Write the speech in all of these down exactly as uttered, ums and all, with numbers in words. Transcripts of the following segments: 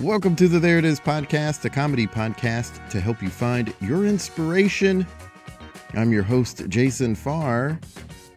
Welcome to the There It Is podcast, a comedy podcast to help you find your inspiration. I'm your host, Jason Farr.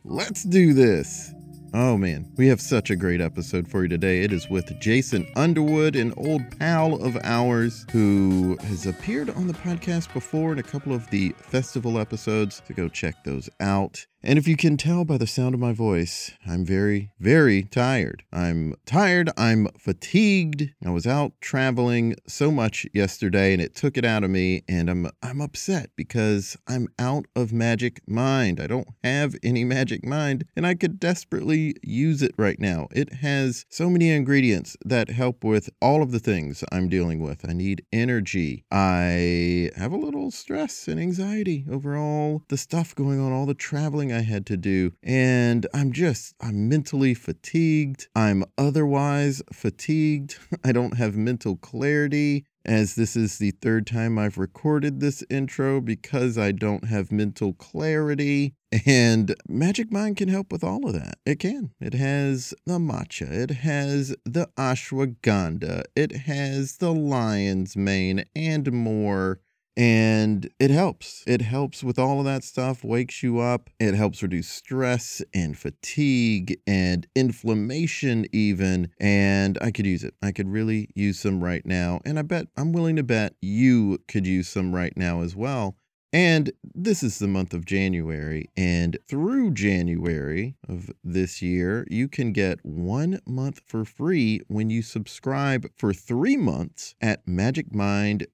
Let's do this. Oh, man, we have such a great episode for you today. It is with Jason Underwood, an old pal of ours who has appeared on the podcast before in a couple of the festival episodes, so go check those out. And if you can tell by the sound of my voice, I'm very, very tired. I'm tired. I'm fatigued. I was out traveling so much yesterday and it took it out of me. And I'm I'm upset because I'm out of Magic Mind. I don't have any Magic Mind and I could desperately use it right now. It has so many ingredients that help with all of the things I'm dealing with. I need energy. I have a little stress and anxiety over all the stuff going on, all the traveling I had to do, and I'm just, I'm mentally fatigued. I'm otherwise fatigued. I don't have mental clarity, as this is the third time I've recorded this intro because I don't have mental clarity. And Magic Mind can help with all of that. It can. It has the matcha. It has the ashwagandha. It has the lion's mane and more. And it helps. It helps with all of that stuff, wakes you up. It helps reduce stress and fatigue and inflammation even. And I could use it. I could really use some right now. And I bet, I'm willing to bet you could use some right now as well. And this is the month of January, and through January of this year, you can get one month for free when you subscribe for three months at magicmind.com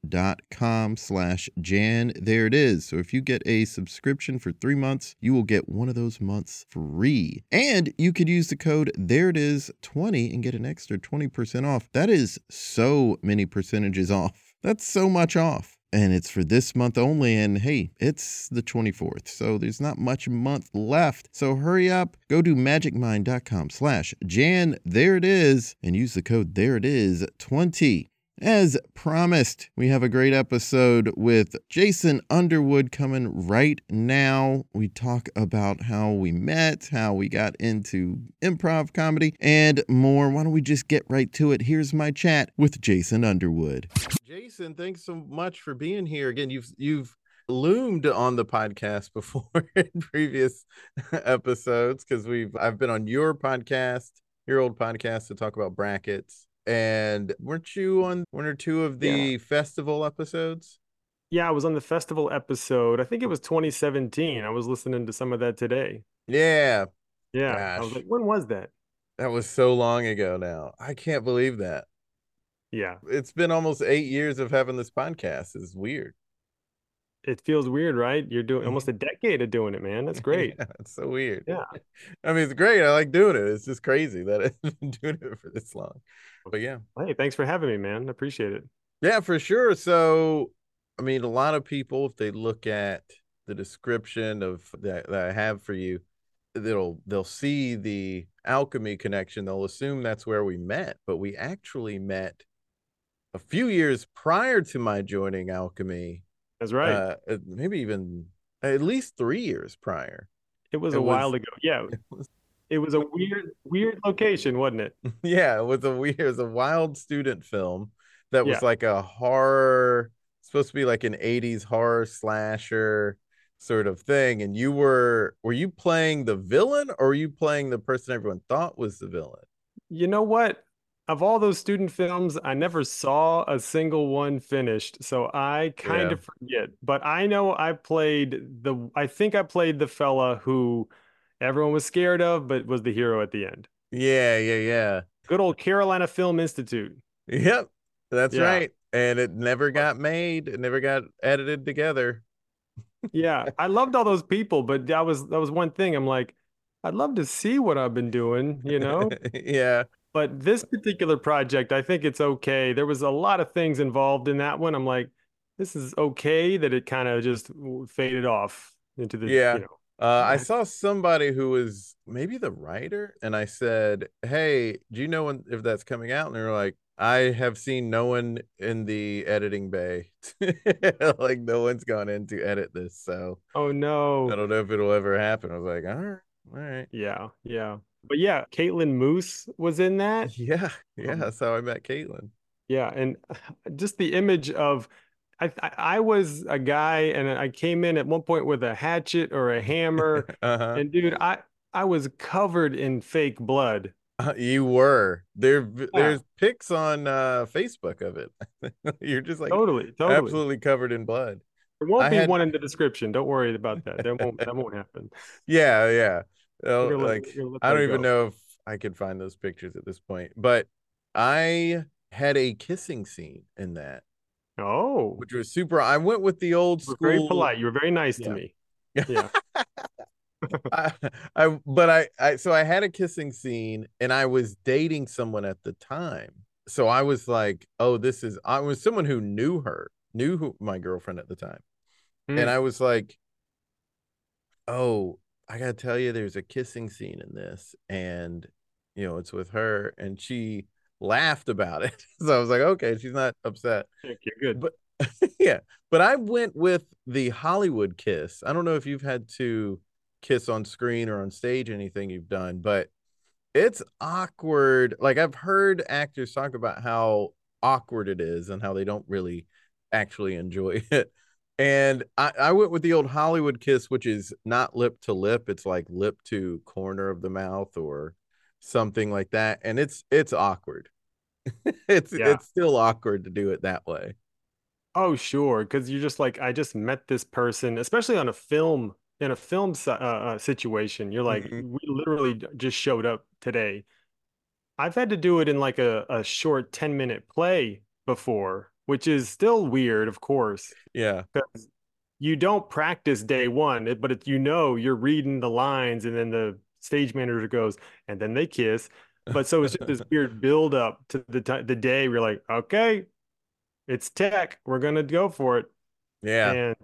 slash Jan. There it is. So if you get a subscription for three months, you will get one of those months free. And you could use the code there it is twenty and get an extra twenty percent off. That is so many percentages off. That's so much off. And it's for this month only, and hey, it's the twenty-fourth, so there's not much month left. So hurry up, go to magicmind.com slash Jan, there it is, and use the code there it is twenty. As promised, we have a great episode with Jason Underwood coming right now. We talk about how we met, how we got into improv comedy, and more. Why don't we just get right to it? Here's my chat with Jason Underwood. Jason, thanks so much for being here again. You've you've loomed on the podcast before in previous episodes because we've I've been on your podcast, your old podcast, to talk about brackets. And weren't you on one or two of the yeah. festival episodes? Yeah, I was on the festival episode. I think it was twenty seventeen. I was listening to some of that today. Yeah. Yeah. Gosh. I was like, when was that? That was so long ago now. I can't believe that. Yeah. It's been almost eight years of having this podcast. It's weird. It feels weird, right? You're doing almost a decade of doing it, man. That's great. Yeah, it's so weird. Yeah. I mean, it's great. I like doing it. It's just crazy that I've been doing it for this long. But yeah. Hey, thanks for having me, man. I appreciate it. Yeah, for sure. So, I mean, a lot of people, if they look at the description of that, that I have for you, they'll they'll see the alchemy connection. They'll assume that's where we met, but we actually met a few years prior to my joining Alchemy. That's right. Uh, maybe even at least three years prior. It was it a was, while ago. Yeah. It was, it was a weird, weird location, wasn't it? Yeah. It was a weird, it was a wild student film that was yeah. like a horror, supposed to be like an eighties horror slasher sort of thing. And you were, were you playing the villain or were you playing the person everyone thought was the villain? You know what? Of all those student films, I never saw a single one finished, so I kind yeah. of forget. But I know I played the, I think I played the fella who everyone was scared of, but was the hero at the end. Yeah, yeah, yeah. Good old Carolina Film Institute. Yep, that's yeah. right. And it never got made. It never got edited together. Yeah, I loved all those people, but that was that was one thing. I'm like, I'd love to see what I've been doing, you know? Yeah. But this particular project, I think it's okay. There was a lot of things involved in that one. I'm like, this is okay, that it kind of just faded off into the, yeah. You know, Uh, I saw somebody who was maybe the writer, and I said, hey, do you know when, if that's coming out? And they were like, I have seen no one in the editing bay. Like, no one's gone in to edit this. So, oh, no. I don't know if it'll ever happen. I was like, all right. All right. Yeah. Yeah. But yeah, Caitlin Moose was in that. Yeah. Yeah. Um, that's how I met Caitlin. Yeah. And just the image of, I, I was a guy and I came in at one point with a hatchet or a hammer. Uh-huh. And dude, I, I was covered in fake blood. Uh, you were. There, yeah. There's pics on uh, Facebook of it. You're just like totally, totally, absolutely covered in blood. There won't I be had... one in the description. Don't worry about that. That won't, that won't happen. Yeah, yeah. So, like, let, I don't even go. know if I can find those pictures at this point. But I had a kissing scene in that. Oh, which was super. I went with the old school. Very polite. You were very nice yeah. to me. Yeah. I, I, but I, I, so I had a kissing scene, and I was dating someone at the time. So I was like, oh, this is, I was someone who knew her, knew who my girlfriend at the time. Mm. And I was like, oh, I got to tell you, there's a kissing scene in this. And, you know, it's with her, and she laughed about it. So I was like, okay, she's not upset. You're good. But yeah, but I went with the Hollywood kiss. I don't know if you've had to kiss on screen or on stage, anything you've done, but it's awkward. Like, I've heard actors talk about how awkward it is and how they don't really actually enjoy it. And I, I went with the old Hollywood kiss, which is not lip to lip. It's like lip to corner of the mouth or something like that, and it's it's awkward. it's yeah. It's still awkward to do it that way. Oh, sure, because you're just like, I just met this person, especially on a film in a film uh, situation. You're like, mm-hmm. we literally just showed up today. I've had to do it in like a, a short ten minute play before, which is still weird, of course. Yeah, because you don't practice day one, but it, you know, you're reading the lines, and then the stage manager goes, and then they kiss. But so it's just this weird build up to the t- the day we're like, okay, it's tech, we're gonna go for it. Yeah. And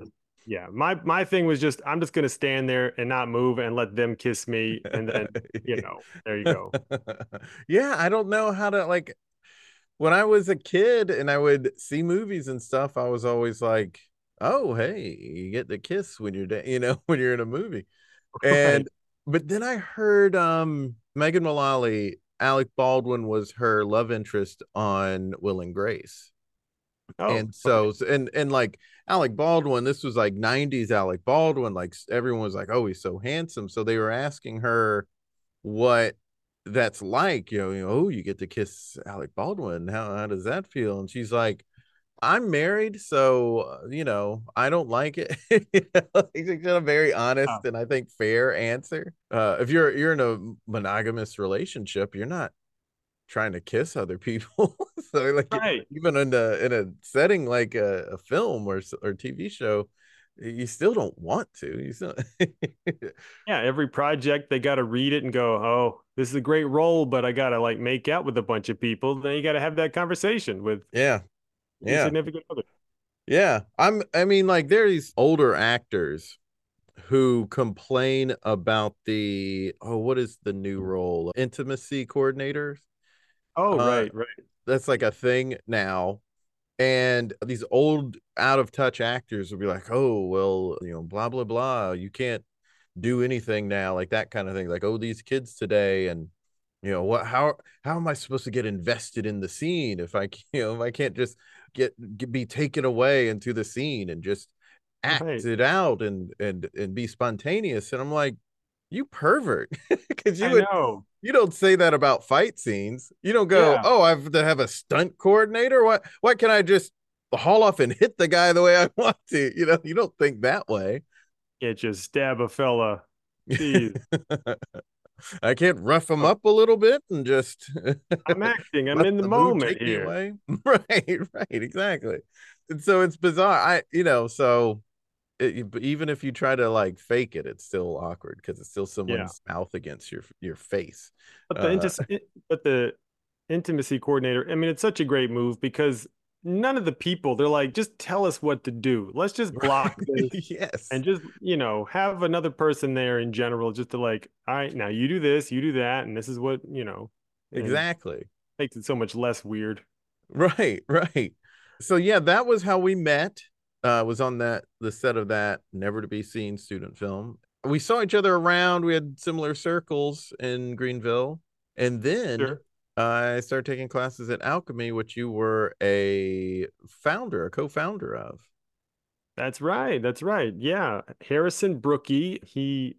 yeah, my my thing was just, I'm just gonna stand there and not move and let them kiss me, and then you know, there you go. Yeah, I don't know how to, like, when I was a kid and I would see movies and stuff, I was always like, oh, hey, you get the kiss when you're da- you know, when you're in a movie. And right. But then I heard um, Megan Mullally, Alec Baldwin was her love interest on Will and Grace. Oh, and so, okay. and and like Alec Baldwin, this was like nineties Alec Baldwin. Like, everyone was like, oh, he's so handsome. So they were asking her what that's like. You know, you know, oh, you get to kiss Alec Baldwin. How, how does that feel? And she's like, I'm married, so, you know, I don't like it. You know, it's a very honest oh. and I think fair answer. Uh, if you're you're in a monogamous relationship, you're not trying to kiss other people. So, like, right. even in a in a setting like a, a film or or T V show, you still don't want to. You still... yeah, every project they got to read it and go, oh, this is a great role, but I got to like make out with a bunch of people. Then you got to have that conversation with yeah. yeah significant other. yeah i'm i mean like there are these older actors who complain about the oh what is the new role intimacy coordinators oh uh, right right that's like a thing now, and these old out of touch actors will be like, oh, well, you know, blah blah blah, you can't do anything now, like that kind of thing, like, oh, these kids today, and you know what, how how am I supposed to get invested in the scene if I, you know, if I can't just get, get be taken away into the scene and just act right. it out and and and be spontaneous. And I'm like, you pervert, because you would, know. You don't say that about fight scenes. You don't go, yeah. oh, I have to have a stunt coordinator. Why why can I just haul off and hit the guy the way I want to? You know, you don't think that way. Can't just stab a fella. Jeez. I can't rough them up a little bit and just I'm acting. I'm in the, the moment here. Right, right, exactly. And so it's bizarre. I, you know, so it, even if you try to like fake it, it's still awkward because it's still someone's yeah. mouth against your your face. But the, uh, but the intimacy coordinator, I mean, it's such a great move because none of the people, they're like, just tell us what to do. Let's just block this. Yes. And just, you know, have another person there in general just to like, all right, now you do this, you do that, and this is what, you know. Exactly. It makes it so much less weird. Right, right. So, yeah, that was how we met. Uh, was on that the set of that never-to-be-seen student film. We saw each other around. We had similar circles in Greenville. And then... Sure. I started taking classes at Alchemy, which you were a founder, a co-founder of. That's right. That's right. Yeah. Harrison Brookie, he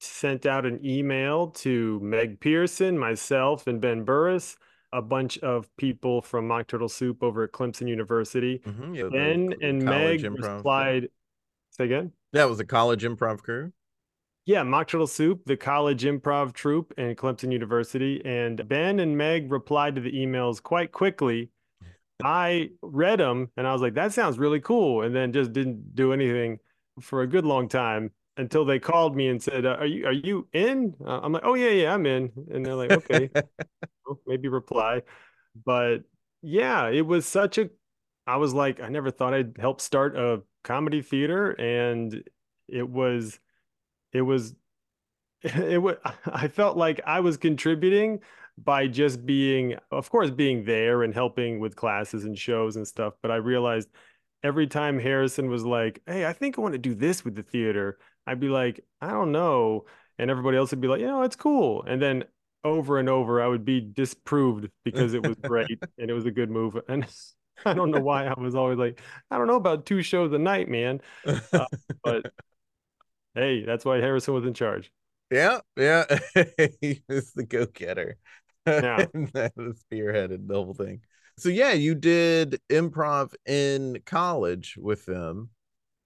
sent out an email to Meg Pearson, myself, and Ben Burris, a bunch of people from Mock Turtle Soup over at Clemson University. Mm-hmm. Yeah, Ben and Meg replied. Crew. Say again? That was a college improv crew. Yeah, Mock Turtle Soup, the college improv troupe, and Clemson University. And Ben and Meg replied to the emails quite quickly. I read them, and I was like, that sounds really cool, and then just didn't do anything for a good long time until they called me and said, uh, are you are you in? Uh, I'm like, oh, yeah, yeah, I'm in. And they're like, okay, well, maybe reply. But, yeah, it was such a – I was like, I never thought I'd help start a comedy theater, and it was – It was, it was, I felt like I was contributing by just being, of course, being there and helping with classes and shows and stuff. But I realized every time Harrison was like, hey, I think I want to do this with the theater, I'd be like, I don't know. And everybody else would be like, you know, it's cool. And then over and over, I would be disproved because it was great and it was a good move. And I don't know why I was always like, I don't know about two shows a night, man. Uh, but hey, that's why Harrison was in charge. Yeah, yeah. He was the go-getter. Yeah. That spearheaded the whole thing. So, yeah, you did improv in college with them.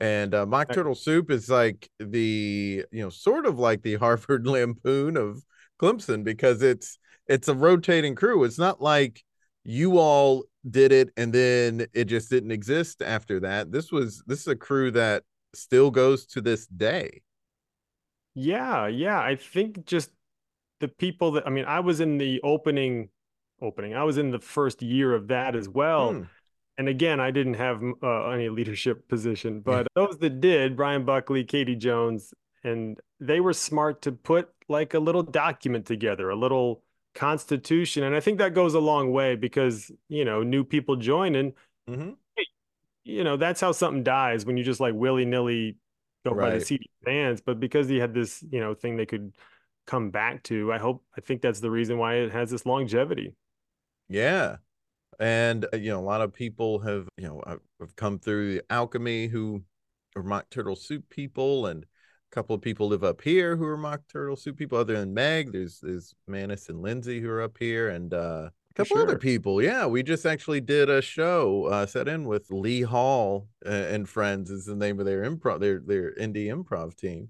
And uh, Mock Turtle Soup is like the, you know, sort of like the Harvard Lampoon of Clemson, because it's it's a rotating crew. It's not like you all did it and then it just didn't exist after that. This was this is a crew that still goes to this day. Yeah, yeah. I think just the people that, I mean, I was in the opening, opening, I was in the first year of that as well. Mm. And again, I didn't have uh, any leadership position, but those that did, Brian Buckley, Katie Jones, and they were smart to put like a little document together, a little constitution. And I think that goes a long way because, you know, new people joining, mm-hmm. You know, that's how something dies when you just like willy nilly go right by the seat of your pants. But because he had this, you know, thing they could come back to, I hope, I think that's the reason why it has this longevity. Yeah. And, you know, a lot of people have, you know, have come through the Alchemy who are Mock Turtle Soup people. And a couple of people live up here who are Mock Turtle Soup people. Other than Meg, there's, there's Manis and Lindsay who are up here. And, uh, couple sure. other people. Yeah, we just actually did a show uh set in with Lee Hall uh, and friends is the name of their improv their their indie improv team.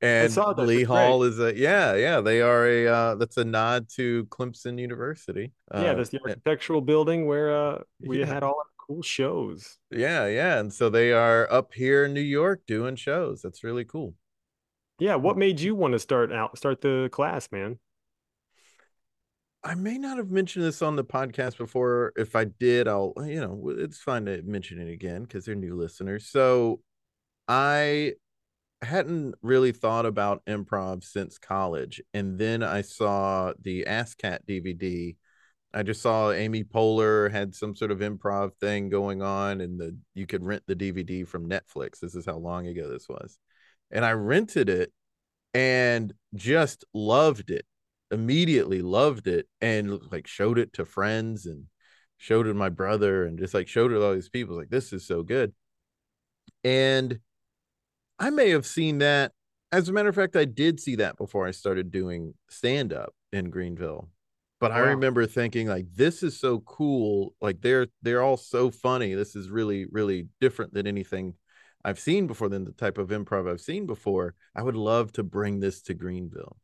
And Lee Hall is a yeah yeah they are a uh that's a nod to Clemson University. Uh, yeah, that's the architectural and, building where uh we yeah. had all our cool shows. Yeah, yeah, and so they are up here in New York doing shows. That's really cool. Yeah, what made you want to start out start the class, man? I may not have mentioned this on the podcast before. If I did, I'll, you know, it's fine to mention it again because they're new listeners. So I hadn't really thought about improv since college. And then I saw the ASSCAT D V D. I just saw Amy Poehler had some sort of improv thing going on, and the you could rent the D V D from Netflix. This is how long ago this was. And I rented it and just loved it. Immediately loved it and like showed it to friends and showed it to my brother and just like showed it to all these people. Like, this is so good. And I may have seen that. As a matter of fact, I did see that before I started doing stand-up in Greenville. But wow. I remember thinking like, this is so cool. Like they're, they're all so funny. This is really, really different than anything I've seen before, than the type of improv I've seen before. I would love to bring this to Greenville.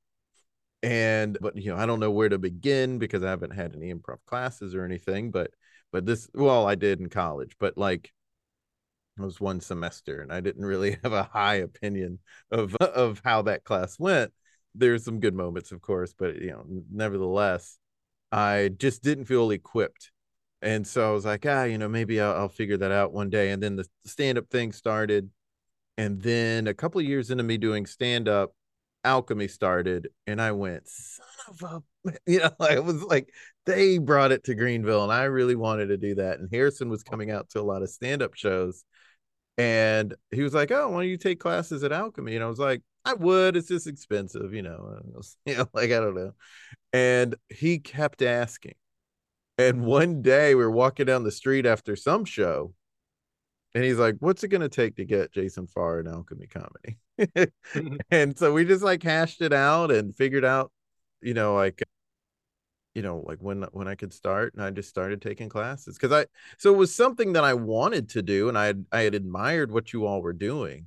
And, but, you know, I don't know where to begin because I haven't had any improv classes or anything, but, but this, well, I did in college, but like it was one semester and I didn't really have a high opinion of, of how that class went. There's some good moments, of course, but, you know, nevertheless, I just didn't feel equipped And so I was like, ah, you know, maybe I'll, I'll figure that out one day. And then the stand-up thing started. And then a couple of years into me doing stand-up, Alchemy started. And I went, son of a, you know, like, it was like they brought it to Greenville and I really wanted to do that. And Harrison was coming out to a lot of stand-up shows. And he was like, oh, why don't you take classes at Alchemy? And I was like, I would. It's just expensive, you know. You know, like, I don't know. And he kept asking. And one day we were walking down the street after some show, and he's like, what's it going to take to get Jason Farr in Alchemy Comedy? And so we just like hashed it out and figured out, you know, like, you know, like when, when I could start. And I just started taking classes because I, so it was something that I wanted to do. And I had, I had admired what you all were doing,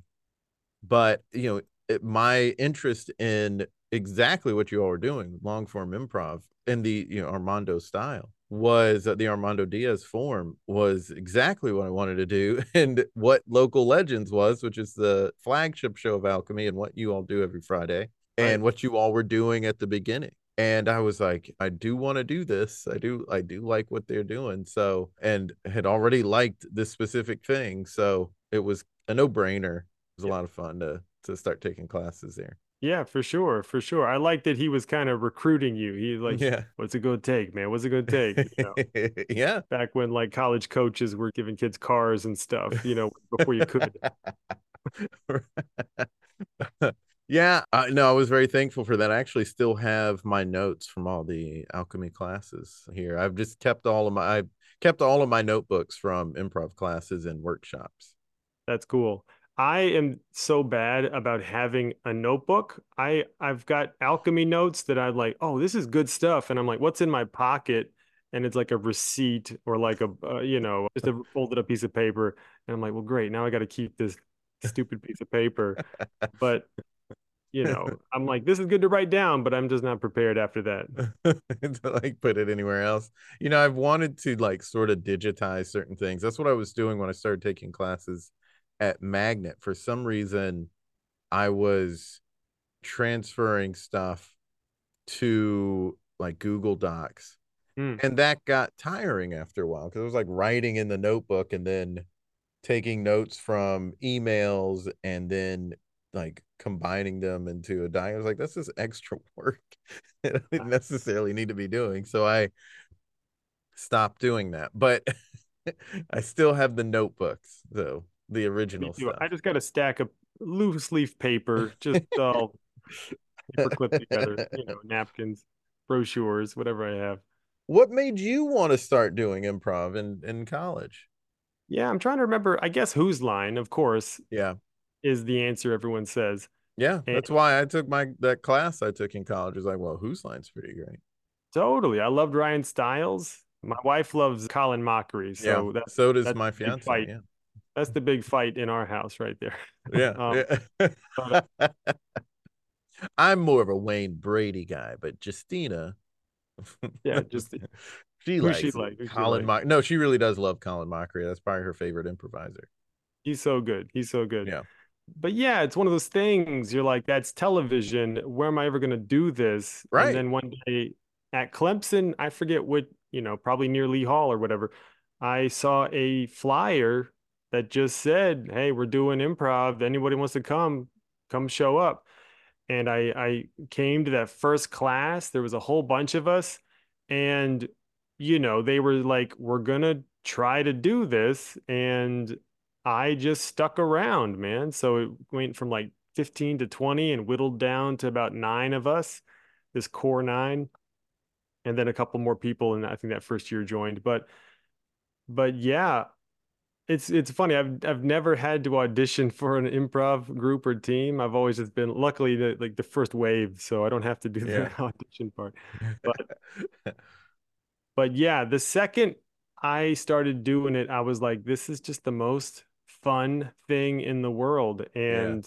but you know, it, my interest in exactly what you all were doing, long form improv and the, you know, Armando style, was uh, the Armando Diaz form was exactly what I wanted to do, and what Local Legends was, which is the flagship show of Alchemy and what you all do every Friday, and right. what you all were doing at the beginning. And I was like, I do want to do this. I do. I do like what they're doing. So, and had already liked this specific thing. So it was a no brainer. It was yeah. a lot of fun to to start taking classes there. Yeah, for sure. For sure. I like that he was kind of recruiting you. He like, yeah. what's it going to take, man? What's it going to take? You know? Yeah. Back when like college coaches were giving kids cars and stuff, you know, before you could. Yeah. Uh, no, I was very thankful for that. I actually still have my notes from all the Alchemy classes here. I've just kept all of my, I've kept all of my notebooks from improv classes and workshops. That's cool. I am so bad about having a notebook. I, I've got Alchemy notes that I'm like, oh, this is good stuff. And I'm like, what's in my pocket? And it's like a receipt or like a, uh, you know, just a folded up piece of paper. And I'm like, well, great. Now I got to keep this stupid piece of paper. But, you know, I'm like, this is good to write down, but I'm just not prepared after that. To like put it anywhere else. You know, I've wanted to like sort of digitize certain things. That's what I was doing when I started taking classes at Magnet. For some reason, I was transferring stuff to like Google Docs. Mm. And that got tiring after a while because it was like writing in the notebook and then taking notes from emails and then like combining them into a diary. I was like, that's just extra work that I didn't necessarily need to be doing. So I stopped doing that. But I still have the notebooks though. The original stuff. I just got a stack of loose leaf paper, just all paper clipped together, you know, napkins, brochures, whatever I have. What made you want to start doing improv in, in college? Yeah, I'm trying to remember. I guess Whose Line, of course, yeah, is the answer everyone says. Yeah, and that's why I took my that class I took in college. I was like, well, Whose Line's pretty great. Totally. I loved Ryan Stiles. My wife loves Colin Mochrie. So yeah, that's, so does that's my fiance. Yeah. That's the big fight in our house right there. Yeah. um, yeah. But, uh, I'm more of a Wayne Brady guy, but Justina. Yeah, just she likes she like, Colin Mochrie. No, she really does love Colin Mochrie. That's probably her favorite improviser. He's so good. He's so good. Yeah. But yeah, it's one of those things. You're like, that's television. Where am I ever going to do this? Right. And then one day at Clemson, I forget what, you know, probably near Lee Hall or whatever, I saw a flyer that just said, hey, we're doing improv. Anybody wants to come, come show up. And I, I came to that first class. There was a whole bunch of us. And, you know, they were like, we're going to try to do this. And I just stuck around, man. So it went from like fifteen to twenty and whittled down to about nine of us, this core nine. And then a couple more people. And I think that first year joined. But, but yeah. It's it's funny. I've I've never had to audition for an improv group or team. I've always just been luckily the, like the first wave, so I don't have to do the yeah. audition part. But but yeah, the second I started doing it, I was like, this is just the most fun thing in the world. And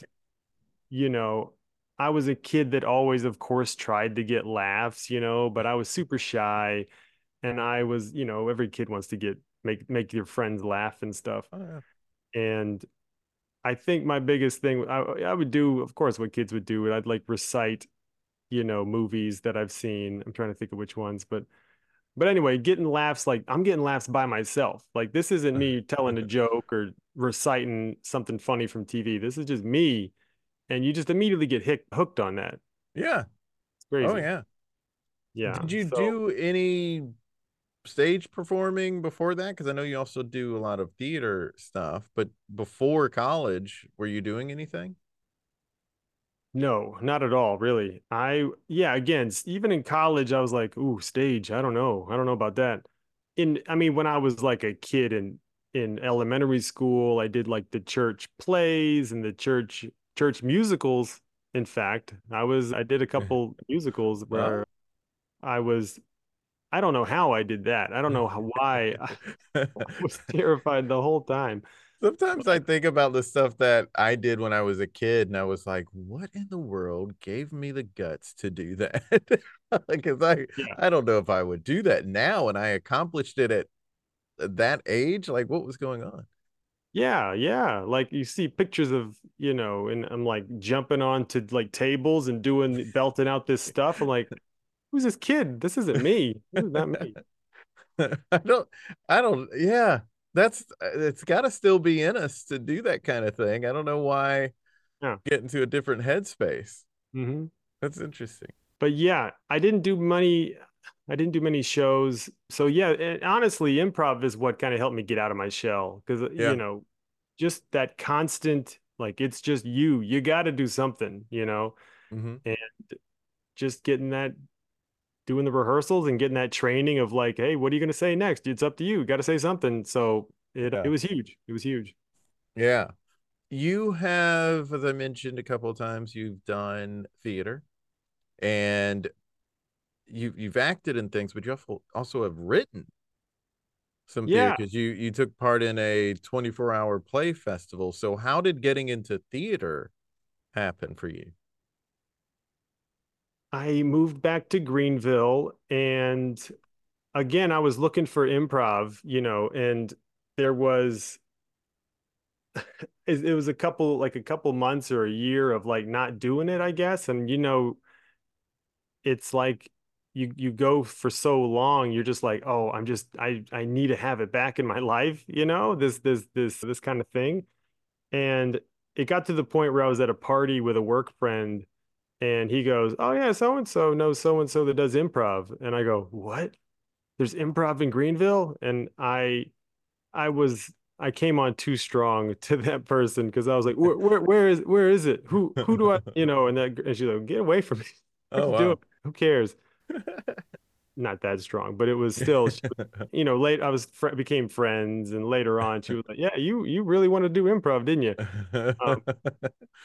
yeah. you know, I was a kid that always, of course, tried to get laughs, you know, but I was super shy, and I was, you know, every kid wants to get. Make make your friends laugh and stuff. Oh, yeah. And I think my biggest thing, I, I would do, of course, what kids would do. I'd like recite, you know, movies that I've seen. I'm trying to think of which ones, but But anyway, getting laughs, like I'm getting laughs by myself. Like this isn't me telling a joke or reciting something funny from T V. This is just me. And you just immediately get hick- hooked on that. Yeah. It's crazy. Oh, yeah. Yeah. Did you so, do any stage performing before that? Because I know you also do a lot of theater stuff. But before college, were you doing anything? No, not at all, really. I, yeah, again, even in college, I was like, ooh, stage, I don't know. I don't know about that. In, I mean, when I was like a kid in, in elementary school, I did like the church plays and the church, church musicals. In fact, I was, I did a couple musicals where yeah. I was, I don't know how I did that. I don't know how, why. I was terrified the whole time. Sometimes I think about the stuff that I did when I was a kid, and I was like, what in the world gave me the guts to do that? Because I, yeah. I don't know if I would do that now, and I accomplished it at that age. Like, what was going on? Yeah, yeah. Like, you see pictures of, you know, and I'm like jumping onto like tables and doing, belting out this stuff. I'm like, who's this kid? This isn't me. This is not me. I don't, I don't, yeah. That's it's got to still be in us to do that kind of thing. I don't know why yeah. get into a different headspace. Mm-hmm. That's interesting. But yeah, I didn't do many. I didn't do many shows. So yeah, and honestly, improv is what kind of helped me get out of my shell. Because, yeah. you know, just that constant, like, it's just you, you got to do something, you know, mm-hmm. and just getting that, doing the rehearsals and getting that training of like, hey, what are you going to say next? It's up to you. You got to say something. So it, yeah. it was huge. It was huge. Yeah. You have, as I mentioned a couple of times, you've done theater and you, you've acted in things, but you also have written some yeah. theater because you, you took part in a twenty-four hour play festival. So how did getting into theater happen for you? I moved back to Greenville, and again, I was looking for improv, you know, and there was, it was a couple, like a couple months or a year of like not doing it, I guess. And, you know, it's like you, you go for so long, you're just like, oh, I'm just, I, I need to have it back in my life, you know, this, this, this, this kind of thing. And it got to the point where I was at a party with a work friend, and he goes, oh, yeah, so-and-so knows so-and-so that does improv. And I go, what? There's improv in Greenville? And I I was, I came on too strong to that person because I was like, where, where, where is where is it? Who who do I, you know, and, that, and she's like, get away from me. Oh, wow. Who cares? Not that strong, but it was still, she was, you know, late, I was fr- became friends. And later on, she was like, yeah, you, you really want to do improv, didn't you? Um,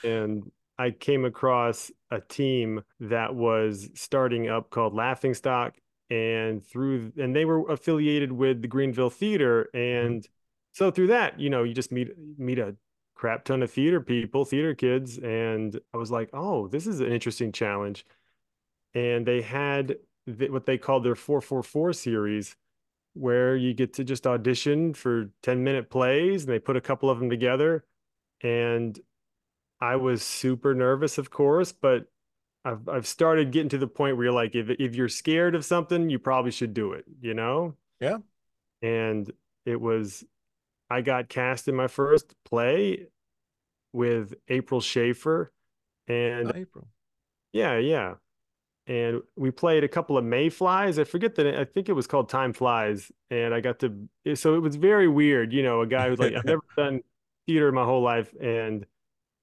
and I came across a team that was starting up called Laughing Stock, and through and they were affiliated with the Greenville Theater, and so through that, you know, you just meet meet a crap ton of theater people, theater kids, and I was like, oh, this is an interesting challenge. And they had th- what they called their four four four series, where you get to just audition for ten minute plays, and they put a couple of them together, and I was super nervous, of course, but I've I've started getting to the point where you're like, if if you're scared of something, you probably should do it, you know? Yeah. And it was, I got cast in my first play with April Schaefer, and April. Yeah, yeah. And we played a couple of Mayflies. I forget the name. I think it was called Time Flies. And I got to, so it was very weird, you know, a guy who's like, I've never done theater in my whole life, and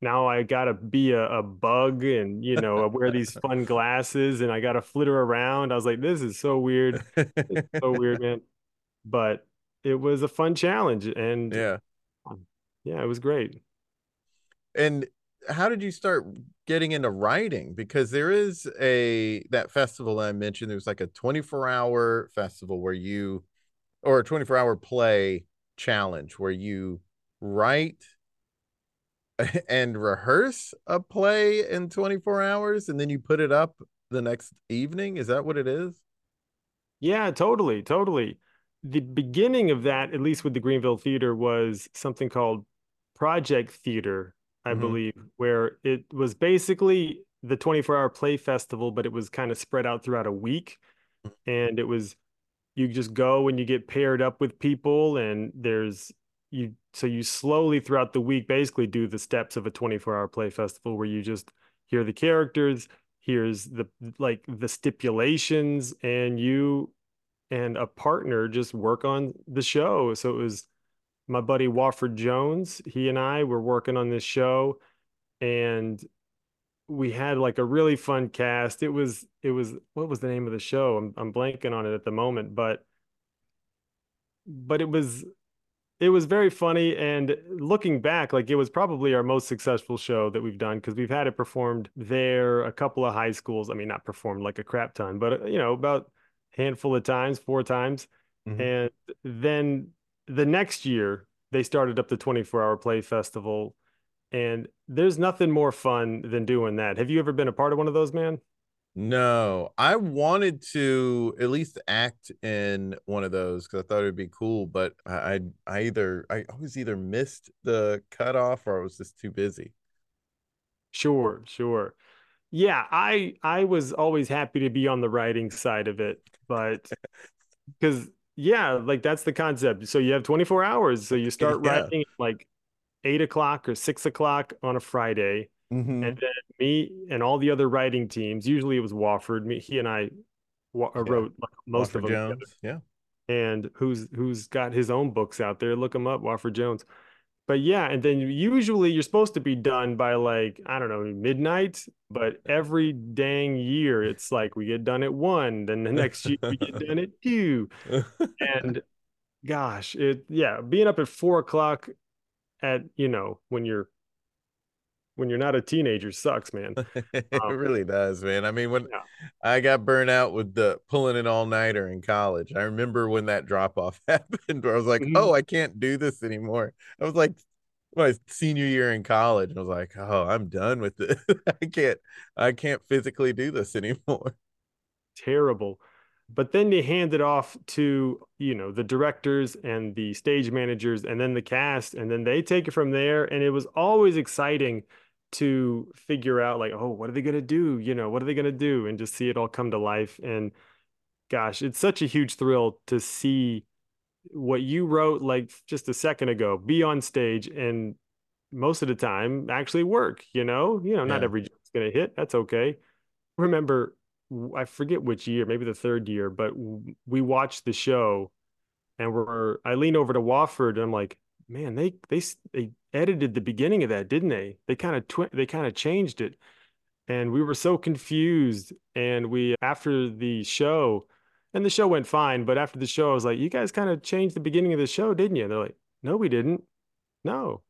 now I got to be a, a bug, and, you know, I wear these fun glasses, and I got to flitter around. I was like, this is so weird. It's so weird, man. But it was a fun challenge. And yeah, yeah, it was great. And how did you start getting into writing? Because there is a, that festival that I mentioned, there was like a twenty-four hour festival where you, or a twenty-four hour play challenge where you write and rehearse a play in twenty-four hours, and then you put it up the next evening. Is that what it is? Yeah, totally, totally. The beginning of that, at least with the Greenville Theater, was something called Project Theater, I mm-hmm. believe, where it was basically the twenty-four hour play festival, but it was kind of spread out throughout a week. And it was you just go and you get paired up with people, and there's you. So you slowly throughout the week basically do the steps of a twenty-four hour play festival, where you just hear the characters, here's the like the stipulations, and you and a partner just work on the show. So it was my buddy Wofford Jones. He and I were working on this show, and we had like a really fun cast. It was, it was, what was the name of the show? I'm, I'm blanking on it at the moment, but, but it was, it was very funny. And looking back, like it was probably our most successful show that we've done, because we've had it performed there a couple of high schools. I mean, not performed like a crap ton, but you know, about a handful of times, four times. Mm-hmm. And then the next year they started up the twenty-four hour play festival. And there's nothing more fun than doing that. Have you ever been a part of one of those, man? No, I wanted to at least act in one of those because I thought it would be cool. But I, I either I always either missed the cutoff or I was just too busy. Sure, sure. Yeah, I I was always happy to be on the writing side of it, but because yeah, like that's the concept. So you have twenty-four hours. So you start yeah. writing like eight o'clock or six o'clock on a Friday. Mm-hmm. And then me and all the other writing teams, usually it was Wofford, me, he and I wa- yeah. wrote like, most Wofford of them. Jones. Yeah. And who's, who's got his own books out there. Look him up, Wofford Jones. But yeah. And then usually you're supposed to be done by like, I don't know, midnight, but every dang year it's like, we get done at one, then the next year we get done at two. And gosh, it, yeah. Being up at four o'clock at, you know, when you're when you're not a teenager sucks, man. Um, it really does, man. I mean, when yeah. I got burnt out with the pulling an all-nighter in college, I remember when that drop-off happened where I was like, mm-hmm. oh, I can't do this anymore. I was like, my senior year in college, and I was like, oh, I'm done with this. I can't, I can't physically do this anymore. Terrible. But then they hand it off to, you know, the directors and the stage managers and then the cast, and then they take it from there. And it was always exciting to figure out like, oh, what are they going to do? You know, what are they going to do? And just see it all come to life. And gosh, it's such a huge thrill to see what you wrote like just a second ago, be on stage and most of the time actually work, you know, you know, yeah. not every joke's going to hit. That's okay. Remember, I forget which year, maybe the third year, but we watched the show and we're, I lean over to Wofford and I'm like, man, they, they, they edited the beginning of that, didn't they? They kind of, twi- they kind of changed it. And we were so confused. And we, after the show and the show went fine, but after the show, I was like, you guys kind of changed the beginning of the show, didn't you? And they're like, no, we didn't. No.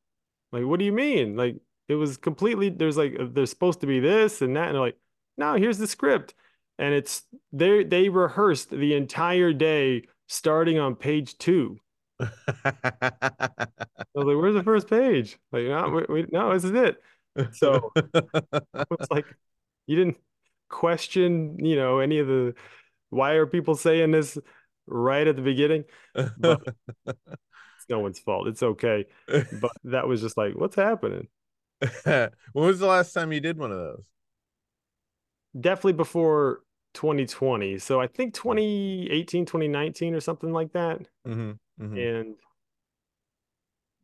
Like, what do you mean? Like, it was completely, there's like, there's supposed to be this and that. And they're like, no, here's the script. And it's they they rehearsed the entire day, starting on page two. I was like, "Where's the first page?" Like, no, we, we, no, this is it. So it's like you didn't question, you know, any of the why are people saying this right at the beginning? But it's no one's fault. It's okay. But that was just like, what's happening? When was the last time you did one of those? Definitely before twenty twenty. So I think twenty eighteen, twenty nineteen or something like that. Mm-hmm, mm-hmm. And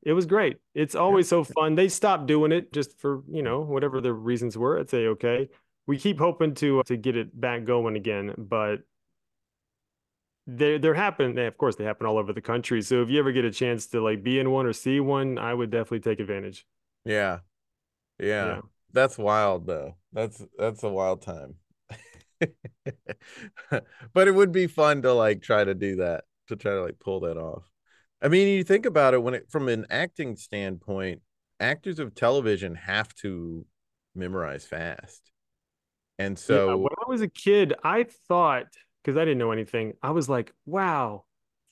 it was great. It's always so fun. They stopped doing it just for, you know, whatever the reasons were. I'd say, okay, we keep hoping to to get it back going again, but they, they're happening. Of course, they happen all over the country. So if you ever get a chance to like be in one or see one, I would definitely take advantage. Yeah. Yeah. yeah. That's wild though. That's that's a wild time. But it would be fun to like try to do that, to try to like pull that off. I mean, you think about it when it from an acting standpoint, actors of television have to memorize fast. And so yeah, when I was a kid, I thought, because I didn't know anything, I was like, wow,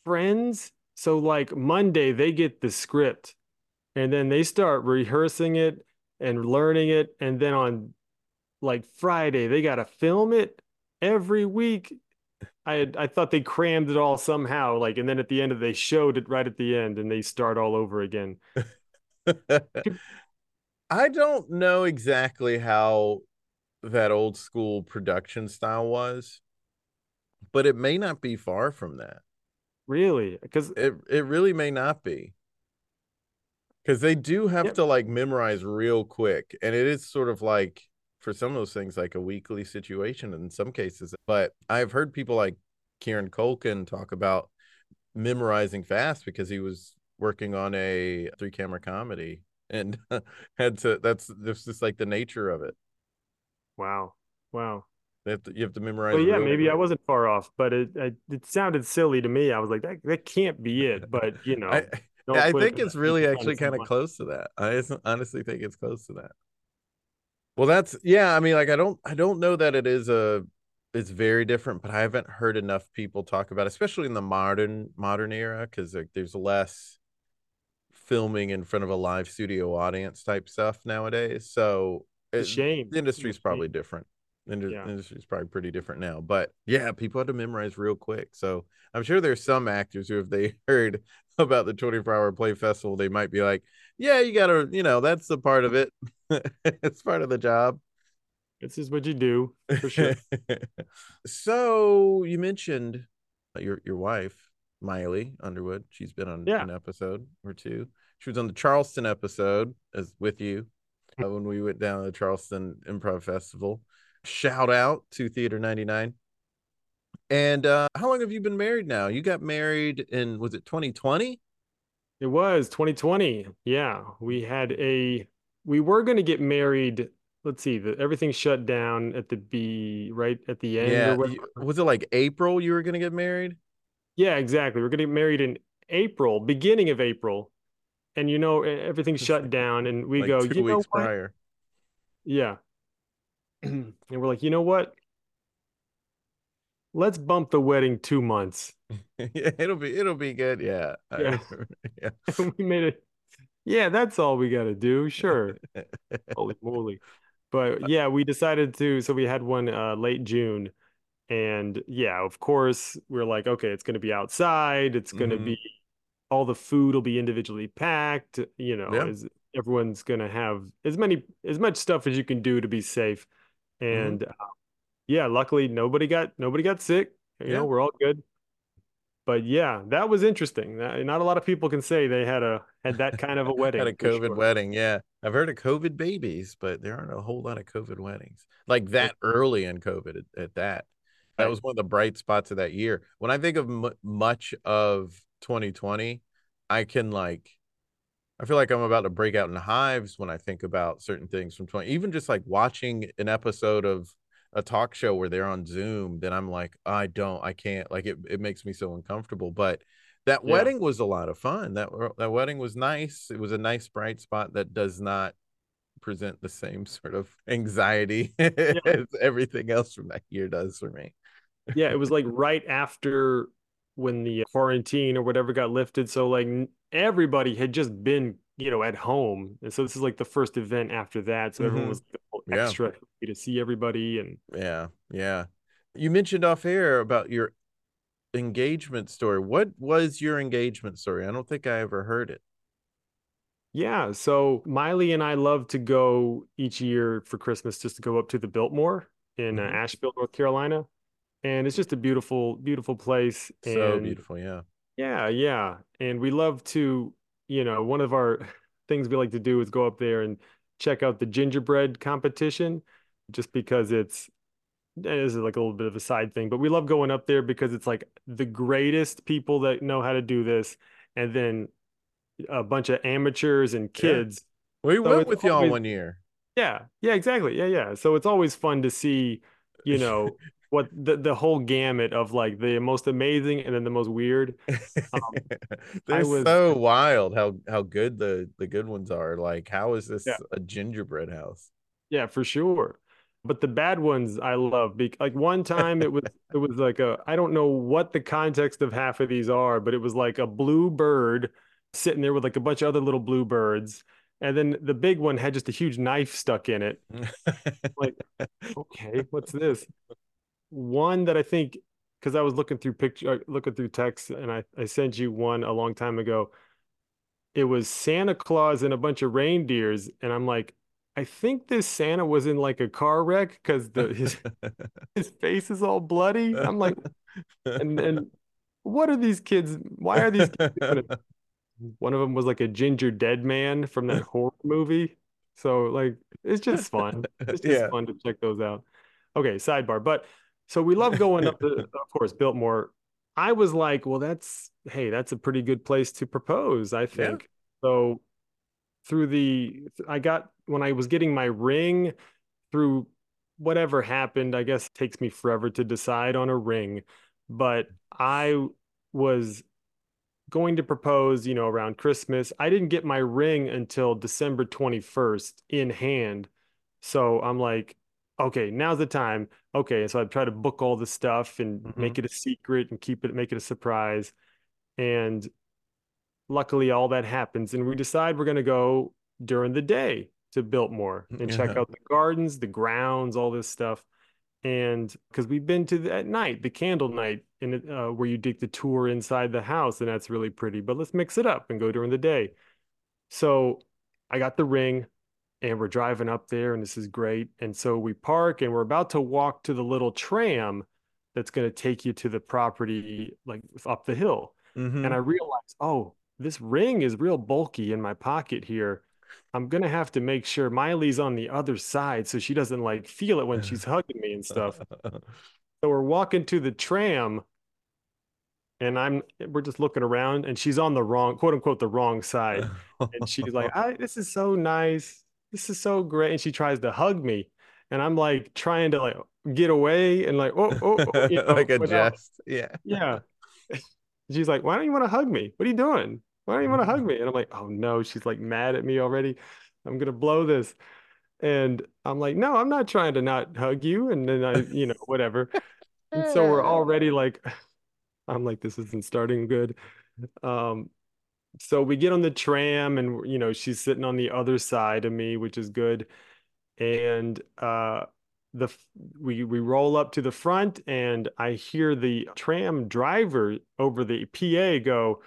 Friends. So like Monday they get the script and then they start rehearsing it and learning it, and then on like Friday they got to film it every week. I had, I thought they crammed it all somehow, like, and then at the end of they showed it right at the end, and they start all over again. I don't know exactly how that old school production style was, but it may not be far from that. Really? Because it, it really may not be. Because they do have yep. to like memorize real quick. And it is sort of like, for some of those things, like a weekly situation in some cases. But I've heard people like Kieran Culkin talk about memorizing fast because he was working on a three camera comedy and had to, that's, that's just like the nature of it. Wow. Wow. They have to, you have to memorize. Well, yeah, maybe quick. I wasn't far off, but it, it it sounded silly to me. I was like, that, that can't be it. But, you know. I, I think it's really actually kind of close to that. I honestly think it's close to that. Well, that's, yeah, I mean, like, I don't, I don't know that it is a, it's very different, but I haven't heard enough people talk about it, especially in the modern, modern era, because like, there's less filming in front of a live studio audience type stuff nowadays. So it, shame. The industry's it's probably shame. different. Indus- yeah. Industry's probably pretty different now, but yeah, people had to memorize real quick. So I'm sure there's some actors who, if they heard about the twenty-four hour play festival, they might be like, yeah, you gotta, you know, that's the part of it. It's part of the job. This is what you do, for sure. So you mentioned your your wife, Miley Underwood. She's been on yeah. an episode or two. She was on the Charleston episode as with you uh, when we went down to the Charleston Improv Festival. Shout out to Theater ninety-nine. And uh, how long have you been married now? You got married in, was it twenty twenty? It was twenty twenty. Yeah, we had a, we were going to get married. Let's see, the, everything shut down at the B, right at the end. Yeah. Or whatever. Was it like April you were going to get married? Yeah, exactly. We're going to get married in April, beginning of April. And, you know, everything shut down and we like go, two you weeks know what? Prior. Yeah. And we're like, you know what? Let's bump the wedding two months. yeah, it'll be it'll be good. Yeah. Yeah. yeah. We made it. Yeah, that's all we got to do. Sure. Holy moly. But yeah, we decided to. So we had one uh, late June. And yeah, of course, we're like, OK, it's going to be outside. It's going to mm-hmm. be all the food will be individually packed. You know, yeah. as, everyone's going to have as many as much stuff as you can do to be safe. And mm-hmm. uh, yeah, luckily, nobody got nobody got sick. You yeah. know, we're all good. But yeah, that was interesting. Not a lot of people can say they had a had that kind of a wedding. Had a COVID sure. wedding, yeah. I've heard of COVID babies, but there aren't a whole lot of COVID weddings like that early in COVID. At, at that, that was one of the bright spots of that year. When I think of m- much of twenty twenty, I can like, I feel like I'm about to break out in hives when I think about certain things from twenty. Even just like watching an episode of a talk show where they're on Zoom, then I'm like, I don't, I can't, like it, it makes me so uncomfortable. But that yeah. wedding was a lot of fun. That that wedding was nice. It was a nice bright spot that does not present the same sort of anxiety yeah. as everything else from that year does for me. Yeah, it was like right after when the quarantine or whatever got lifted. So like everybody had just been, you know, at home. And so this is like the first event after that. So mm-hmm. everyone was yeah. extra happy to see everybody. And yeah. Yeah. You mentioned off air about your engagement story. What was your engagement story? I don't think I ever heard it. Yeah. So Miley and I love to go each year for Christmas, just to go up to the Biltmore in mm-hmm. uh, Asheville, North Carolina. And it's just a beautiful, beautiful place. So and beautiful. Yeah. Yeah. Yeah. And we love to, you know, one of our things we like to do is go up there and check out the gingerbread competition, just because it's, it is like a little bit of a side thing, but we love going up there because it's like the greatest people that know how to do this. And then a bunch of amateurs and kids. Yeah. We so went with y'all one year. Yeah. Yeah, exactly. Yeah. Yeah. So it's always fun to see, you know, what the, the whole gamut of like the most amazing and then the most weird. Um, They're was, so wild how how good the the good ones are. Like, how is this yeah. a gingerbread house? Yeah, for sure. But the bad ones I love. Be- like one time it was it was like a, I don't know what the context of half of these are, but it was like a blue bird sitting there with like a bunch of other little blue birds. And then the big one had just a huge knife stuck in it. Like, okay, what's this? One that I think, because I was looking through picture, looking through text, and I, I sent you one a long time ago. It was Santa Claus and a bunch of reindeers, and I'm like, I think this Santa was in like a car wreck because the his, his face is all bloody. I'm like, and and what are these kids? Why are these kids doing it? One of them was like a ginger dead man from that horror movie. So like, it's just fun. It's just yeah. fun to check those out. Okay, sidebar. But so we love going up to, of course, Biltmore. I was like, well, that's, hey, that's a pretty good place to propose, I think. Yeah. So through the, I got, when I was getting my ring, through whatever happened, I guess it takes me forever to decide on a ring. But I was going to propose, you know, around Christmas. I didn't get my ring until December twenty-first in hand. So I'm like, okay, now's the time. Okay. So I try to book all the stuff and mm-hmm. make it a secret and keep it, make it a surprise. And luckily all that happens. And we decide we're going to go during the day to Biltmore and yeah. check out the gardens, the grounds, all this stuff. And because we've been to the, at night, the candle night, and uh, where you take the tour inside the house, and that's really pretty, but let's mix it up and go during the day. So I got the ring and we're driving up there and this is great. And so we park and we're about to walk to the little tram that's going to take you to the property, like up the hill. Mm-hmm. And I realized, oh, this ring is real bulky in my pocket here. I'm going to have to make sure Miley's on the other side so she doesn't like feel it when she's hugging me and stuff. So we're walking to the tram and I'm, we're just looking around and she's on the wrong, quote unquote, the wrong side. And she's like, I, this is so nice. This is so great. And she tries to hug me and I'm like trying to like get away and like, oh, oh, oh you know, like a jest. Yeah. Yeah. She's like, why don't you want to hug me? What are you doing? Why don't you want to hug me? And I'm like, oh no, she's like mad at me already. I'm going to blow this. And I'm like, no, I'm not trying to not hug you. And then I, you know, whatever. And so we're already like, I'm like, this isn't starting good. Um, so we get on the tram and, you know, she's sitting on the other side of me, which is good. And uh, the we we roll up to the front and I hear the tram driver over the P A go,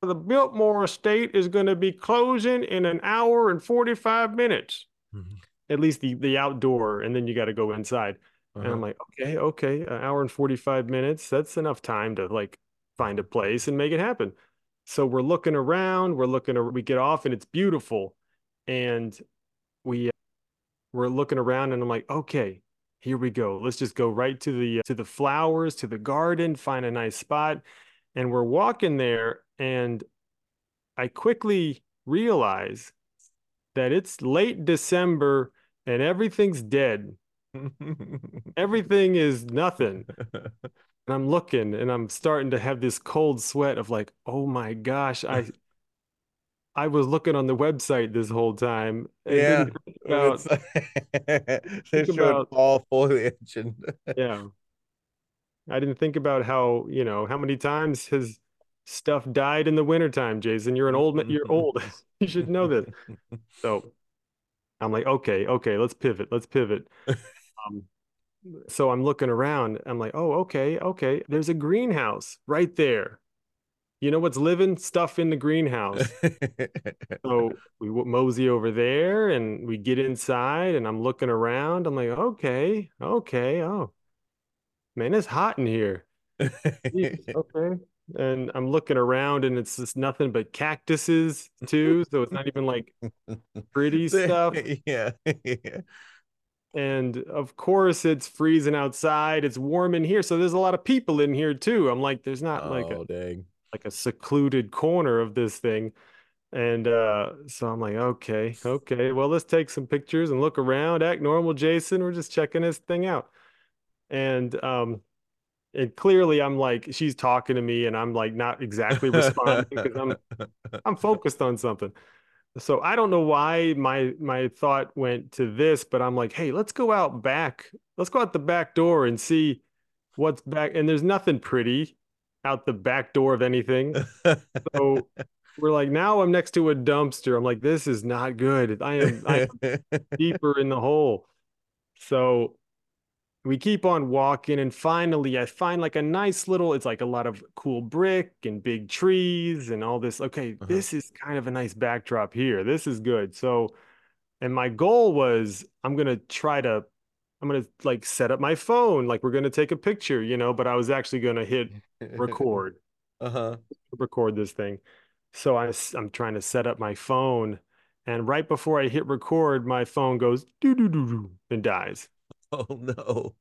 the Biltmore estate is going to be closing in an hour and forty-five minutes, mm-hmm. at least the, the outdoor. And then you got to go inside. Uh-huh. And I'm like, okay, okay. An hour and forty-five minutes. That's enough time to like find a place and make it happen. So we're looking around, we're looking, we get off and it's beautiful. And we, we're looking around and I'm like, okay, here we go. Let's just go right to the, to the flowers, to the garden, find a nice spot. And we're walking there. And I quickly realize that it's late December and everything's dead. Everything is nothing. And I'm looking and I'm starting to have this cold sweat of like, oh my gosh, I I was looking on the website this whole time. Yeah. About, they showed about, all foliage. And yeah. I didn't think about how, you know, how many times has stuff died in the wintertime, Jason. You're an old man. You're old. You should know this. So I'm like, okay, okay, let's pivot. Let's pivot. Um, so I'm looking around. I'm like, oh, okay, okay. There's a greenhouse right there. You know what's living? Stuff in the greenhouse. So we mosey over there and we get inside and I'm looking around. I'm like, okay, okay. Oh, man, it's hot in here. Jeez, okay. And I'm looking around and it's just nothing but cactuses too. So it's not even like pretty stuff. Yeah. Yeah. And of course it's freezing outside. It's warm in here. So there's a lot of people in here too. I'm like, there's not oh, like, a, dang. like a secluded corner of this thing. And uh, so I'm like, okay, okay. Well, let's take some pictures and look around. Act normal, Jason. We're just checking this thing out. And, um, And clearly I'm like, she's talking to me and I'm like, not exactly responding because I'm, I'm focused on something. So I don't know why my, my thought went to this, but I'm like, hey, let's go out back. Let's go out the back door and see what's back. And there's nothing pretty out the back door of anything. So we're like, now I'm next to a dumpster. I'm like, this is not good. I am, I am deeper in the hole. So we keep on walking and finally I find like a nice little, it's like a lot of cool brick and big trees and all this. Okay, uh-huh. This is kind of a nice backdrop here. This is good. So, and my goal was I'm going to try to I'm going to like set up my phone. Like we're going to take a picture, you know, but I was actually going to hit record, uh-huh. record this thing. So I, I'm trying to set up my phone. And right before I hit record, my phone goes doo doo doo doo and dies. Oh no.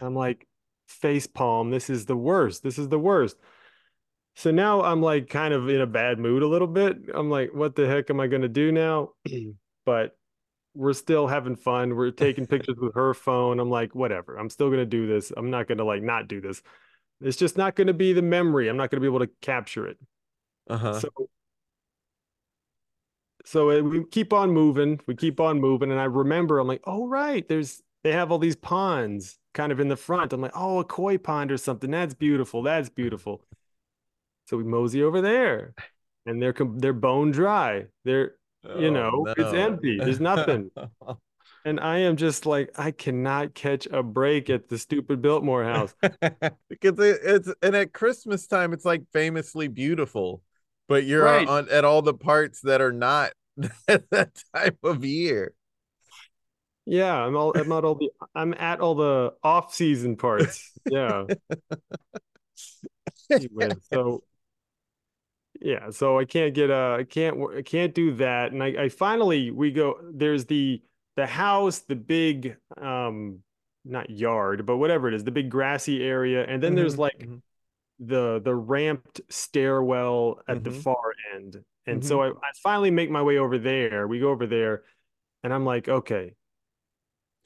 I'm like, face palm. This is the worst. This is the worst. So now I'm like kind of in a bad mood a little bit. I'm like, what the heck am I going to do now? But we're still having fun. We're taking pictures with her phone. I'm like, whatever. I'm still going to do this. I'm not going to like not do this. It's just not going to be the memory. I'm not going to be able to capture it. Uh-huh. So, so it, we keep on moving. We keep on moving. And I remember, I'm like, oh, right. There's, they have all these ponds kind of in the front. I'm like, oh, a koi pond or something. That's beautiful. That's beautiful. So we mosey over there and they're, they're bone dry. They're, oh, you know, no. It's empty. There's nothing. And I am just like, I cannot catch a break at the stupid Biltmore house. Because it, it's, and at Christmas time, it's like famously beautiful. But you're right. on at all the parts that are not that type of year. Yeah, I'm all I'm not all the I'm at all the off season parts. Yeah. Anyway, so yeah, so I can't get uh I can't I can't do that, and I, I finally we go there's the the house, the big um not yard, but whatever it is, the big grassy area, and then mm-hmm. there's like. Mm-hmm. the the ramped stairwell at mm-hmm. the far end. And mm-hmm. so I, I finally make my way over there. We go over there and I'm like, okay,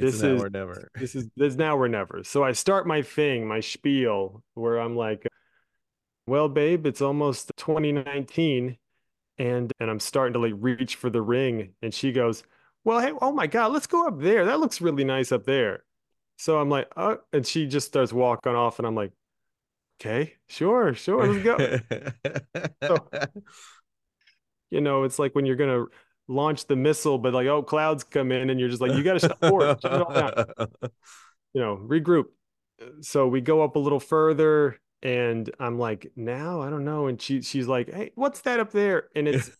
this it's now is or never. This is this now or never. So I start my thing, my spiel, where I'm like, well, babe, it's almost twenty nineteen and and I'm starting to like reach for the ring. And she goes, well, hey, oh my God, let's go up there. That looks really nice up there. So I'm like, oh, and she just starts walking off and I'm like, okay, sure, sure, let's go. So, you know, it's like when you're going to launch the missile, but like, oh, clouds come in and you're just like, you got to stop board, shut it all down. You know, regroup. So we go up a little further and I'm like, now, I don't know. And she she's like, hey, what's that up there? And it's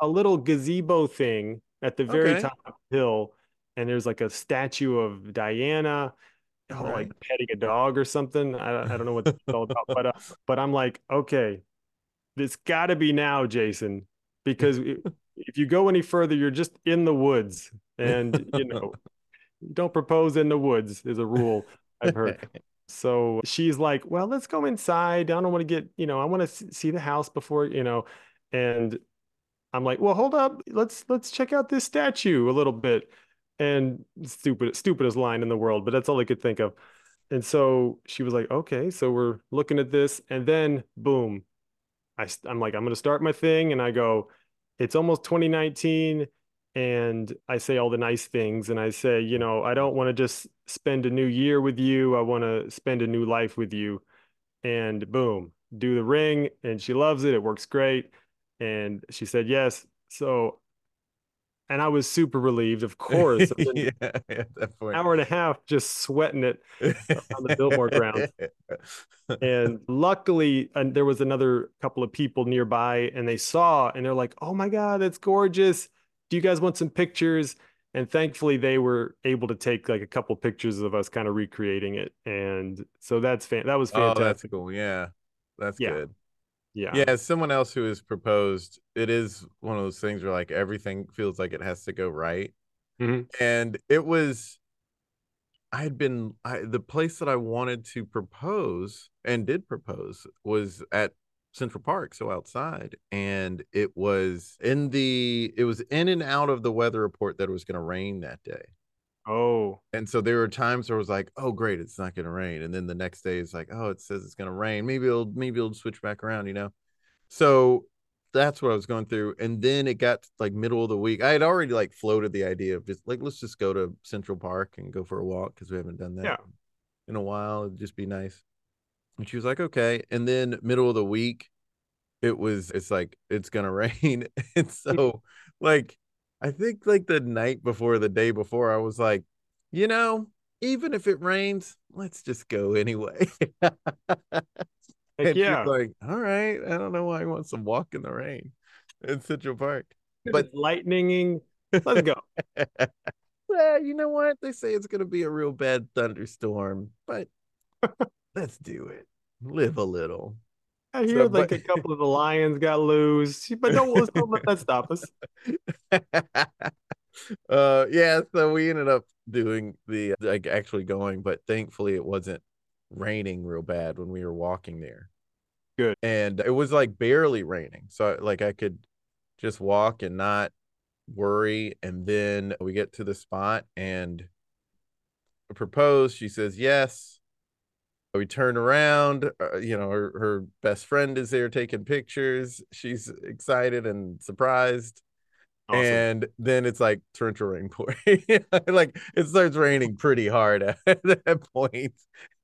a little gazebo thing at the very okay. top of the hill. And there's like a statue of Diana. Oh, right. Like petting a dog or something. I, I don't know what it's all about, but uh, but I'm like, okay, it's got to be now, Jason, because if you go any further, you're just in the woods, and you know, don't propose in the woods is a rule I've heard. So she's like, well, let's go inside. I don't want to get, you know, I want to see the house before, you know, and I'm like, well, hold up, let's let's check out this statue a little bit. And stupid, stupidest line in the world, but that's all I could think of. And so she was like, okay, so we're looking at this. And then boom, I, I'm like, I'm going to start my thing. And I go, it's almost twenty nineteen. And I say all the nice things. And I say, you know, I don't want to just spend a new year with you. I want to spend a new life with you. And boom, do the ring. And she loves it. It works great. And she said, yes. So and I was super relieved, of course. Yeah, at that point. Hour and a half just sweating it on the Biltmore ground. And luckily, and there was another couple of people nearby, and they saw, and they're like, oh my God, that's gorgeous. Do you guys want some pictures? And thankfully, they were able to take like a couple pictures of us kind of recreating it. And so that's fan- that was fantastic. Oh, that's cool. Yeah, that's yeah. good. Yeah. Yeah. As someone else who is proposed, it is one of those things where like everything feels like it has to go right. Mm-hmm. And it was, I had been, I, the place that I wanted to propose and did propose was at Central Park. So outside, and it was in the, it was in and out of the weather report that it was going to rain that day. Oh, and so there were times where I was like, oh, great, it's not going to rain. And then the next day it's like, oh, it says it's going to rain. Maybe it'll, maybe it'll switch back around, you know? So that's what I was going through. And then it got like middle of the week. I had already like floated the idea of just like, let's just go to Central Park and go for a walk. Cause we haven't done that yeah. in a while. It'd just be nice. And she was like, okay. And then middle of the week, it was, it's like, it's going to rain. And so like, I think like the night before, the day before, I was like, you know, even if it rains, let's just go anyway. And yeah. she's like, all right, I don't know why I want some walk in the rain in Central Park. But lightninging, let's go. eh, you know what? They say it's going to be a real bad thunderstorm, but let's do it. Live a little. I hear so, like but... a couple of the Lions got loose, but no, let's don't let that stop us. uh, yeah, so we ended up doing the, like actually going, but thankfully it wasn't raining real bad when we were walking there. Good. And it was like barely raining. So like I could just walk and not worry. And then we get to the spot and propose. She says yes. We turn around, uh, you know, her, her best friend is there taking pictures. She's excited and surprised. Awesome. And then it's like torrential rain pouring. Like it starts raining pretty hard at that point.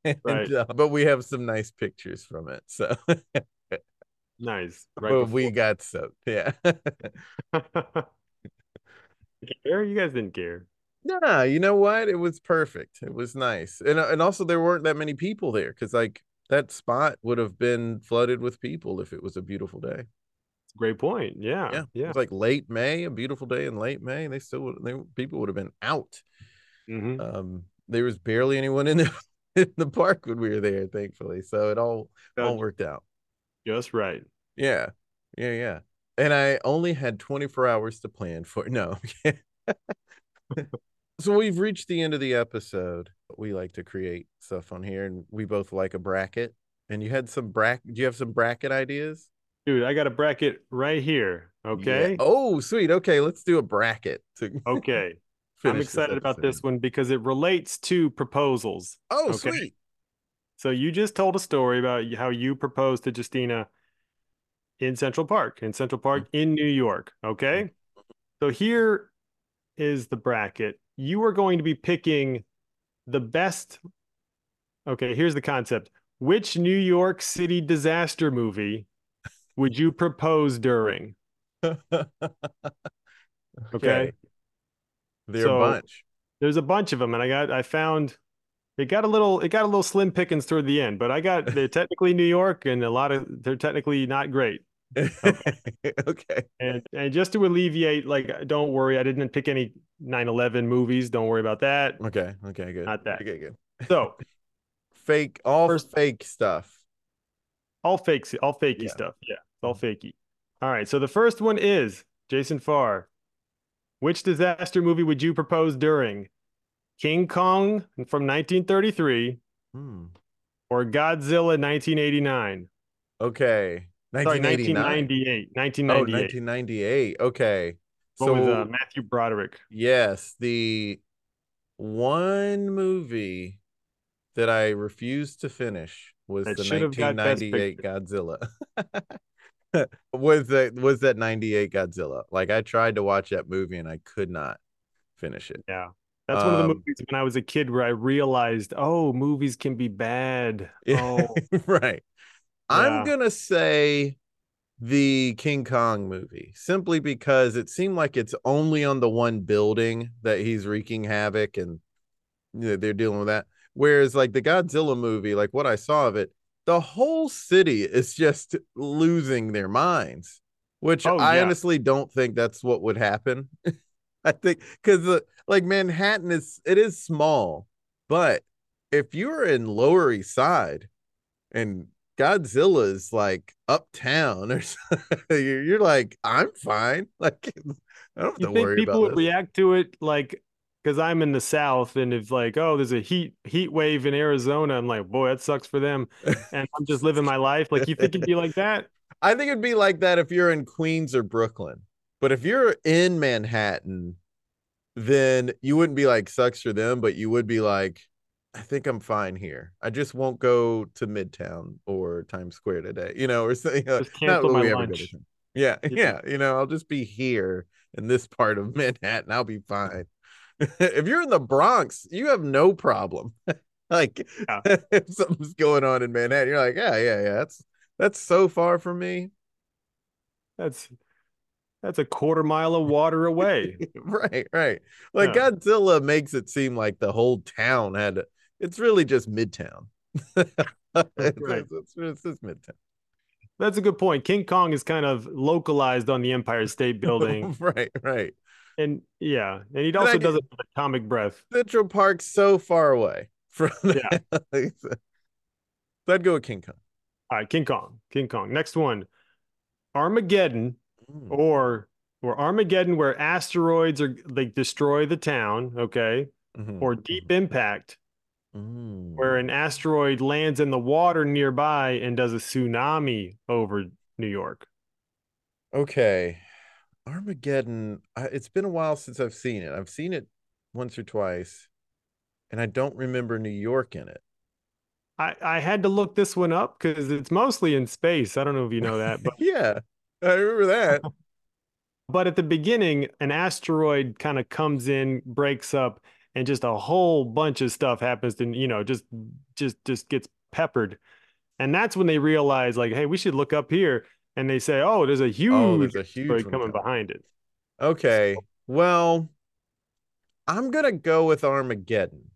And, right. uh, but we have some nice pictures from it. So nice. Right but before. We got soaked. Yeah. You guys didn't care. Nah, you know what? It was perfect. It was nice. And and also there weren't that many people there because like that spot would have been flooded with people if it was a beautiful day. Great point. Yeah. Yeah. yeah. It was like late May, a beautiful day in late May. They still would they people would have been out. Mm-hmm. Um, there was barely anyone in the in the park when we were there, thankfully. So it all, all worked out. Just right. Yeah. Yeah, yeah. And I only had twenty-four hours to plan for it. No. So we've reached the end of the episode. We like to create stuff on here, and we both like a bracket. And you had some bracket. Do you have some bracket ideas? Dude, I got a bracket right here. Okay. Yeah. Oh, sweet. Okay, let's do a bracket. To okay. I'm excited this about this one because it relates to proposals. Oh, okay? Sweet. So you just told a story about how you proposed to Justina in Central Park, in Central Park mm-hmm. in New York. Okay. Mm-hmm. So here is the bracket. You are going to be picking the best. Okay, here's the concept. Which New York City disaster movie would you propose during? okay. okay. There so, a bunch. There's a bunch of them, and I got I found it got a little it got a little slim pickings toward the end, but I got they're technically New York and a lot of they're technically not great. Okay. okay. And and just to alleviate, like, don't worry, I didn't pick any nine eleven movies. Don't worry about that. Okay. Okay. Good. Not that. Okay. Good. So, fake all first, fake stuff. All fakes. All fakey yeah. stuff. Yeah. All fakey. All right. So the first one is Jason Farr. Which disaster movie would you propose during? King Kong from nineteen thirty-three, hmm. or Godzilla nineteen eighty-nine? Okay. Sorry, nineteen ninety-eight. nineteen ninety-eight. Oh, nineteen ninety-eight. Okay. So with uh, Matthew Broderick. Yes. The one movie that I refused to finish was that the nineteen ninety-eight Godzilla. was, that, was that ninety-eight Godzilla. Like, I tried to watch that movie and I could not finish it. Yeah. That's um, one of the movies when I was a kid where I realized, oh, movies can be bad. Yeah, oh. Right. Yeah. I'm going to say the King Kong movie simply because it seemed like it's only on the one building that he's wreaking havoc and you know, they're dealing with that. Whereas like the Godzilla movie, like what I saw of it, the whole city is just losing their minds, which oh, I yeah. honestly don't think that's what would happen. I think because like Manhattan is, it is small, but if you're in Lower East Side and Godzilla's like uptown or something, you're like, I'm fine. Like, I don't have to worry about it. You think people would react to it like, because I'm in the South and if like, oh, there's a heat heat wave in Arizona, I'm like, boy, that sucks for them. And I'm just living my life. Like, you think it'd be like that? I think it'd be like that if you're in Queens or Brooklyn. But if you're in Manhattan, then you wouldn't be like, sucks for them, but you would be like, I think I'm fine here. I just won't go to Midtown or Times Square today, you know, or something. You know, just cancel my lunch. Yeah, yeah, yeah. You know, I'll just be here in this part of Manhattan. I'll be fine. If you're in the Bronx, you have no problem. Like yeah. if something's going on in Manhattan, you're like, yeah, yeah, yeah. That's that's so far from me. That's that's a quarter mile of water away. right, right. Like yeah. Godzilla makes it seem like the whole town had to, it's really just Midtown. That's right. it's, it's just Midtown. That's a good point. King Kong is kind of localized on the Empire State Building. right, right. And yeah, and he also does it with atomic breath. Central Park's so far away from that. Yeah. So I'd go with King Kong. All right, King Kong. King Kong. Next one, Armageddon, mm. or or Armageddon, where asteroids are like destroy the town. Okay, mm-hmm. or Deep Impact, mm. where an asteroid lands in the water nearby and does a tsunami over New York. Okay, Armageddon. It's been a while since I've seen it. I've seen it once or twice, and I don't remember New York in it. I, I had to look this one up because it's mostly in space. I don't know if you know that, but yeah, I remember that. But at the beginning, an asteroid kind of comes in, breaks up, and just a whole bunch of stuff happens to, you know, just just just gets peppered. And that's when they realize, like, hey, we should look up here. And they say, oh, there's a huge, oh, there's a huge coming coming behind it. Okay, so. Well, I'm going to go with Armageddon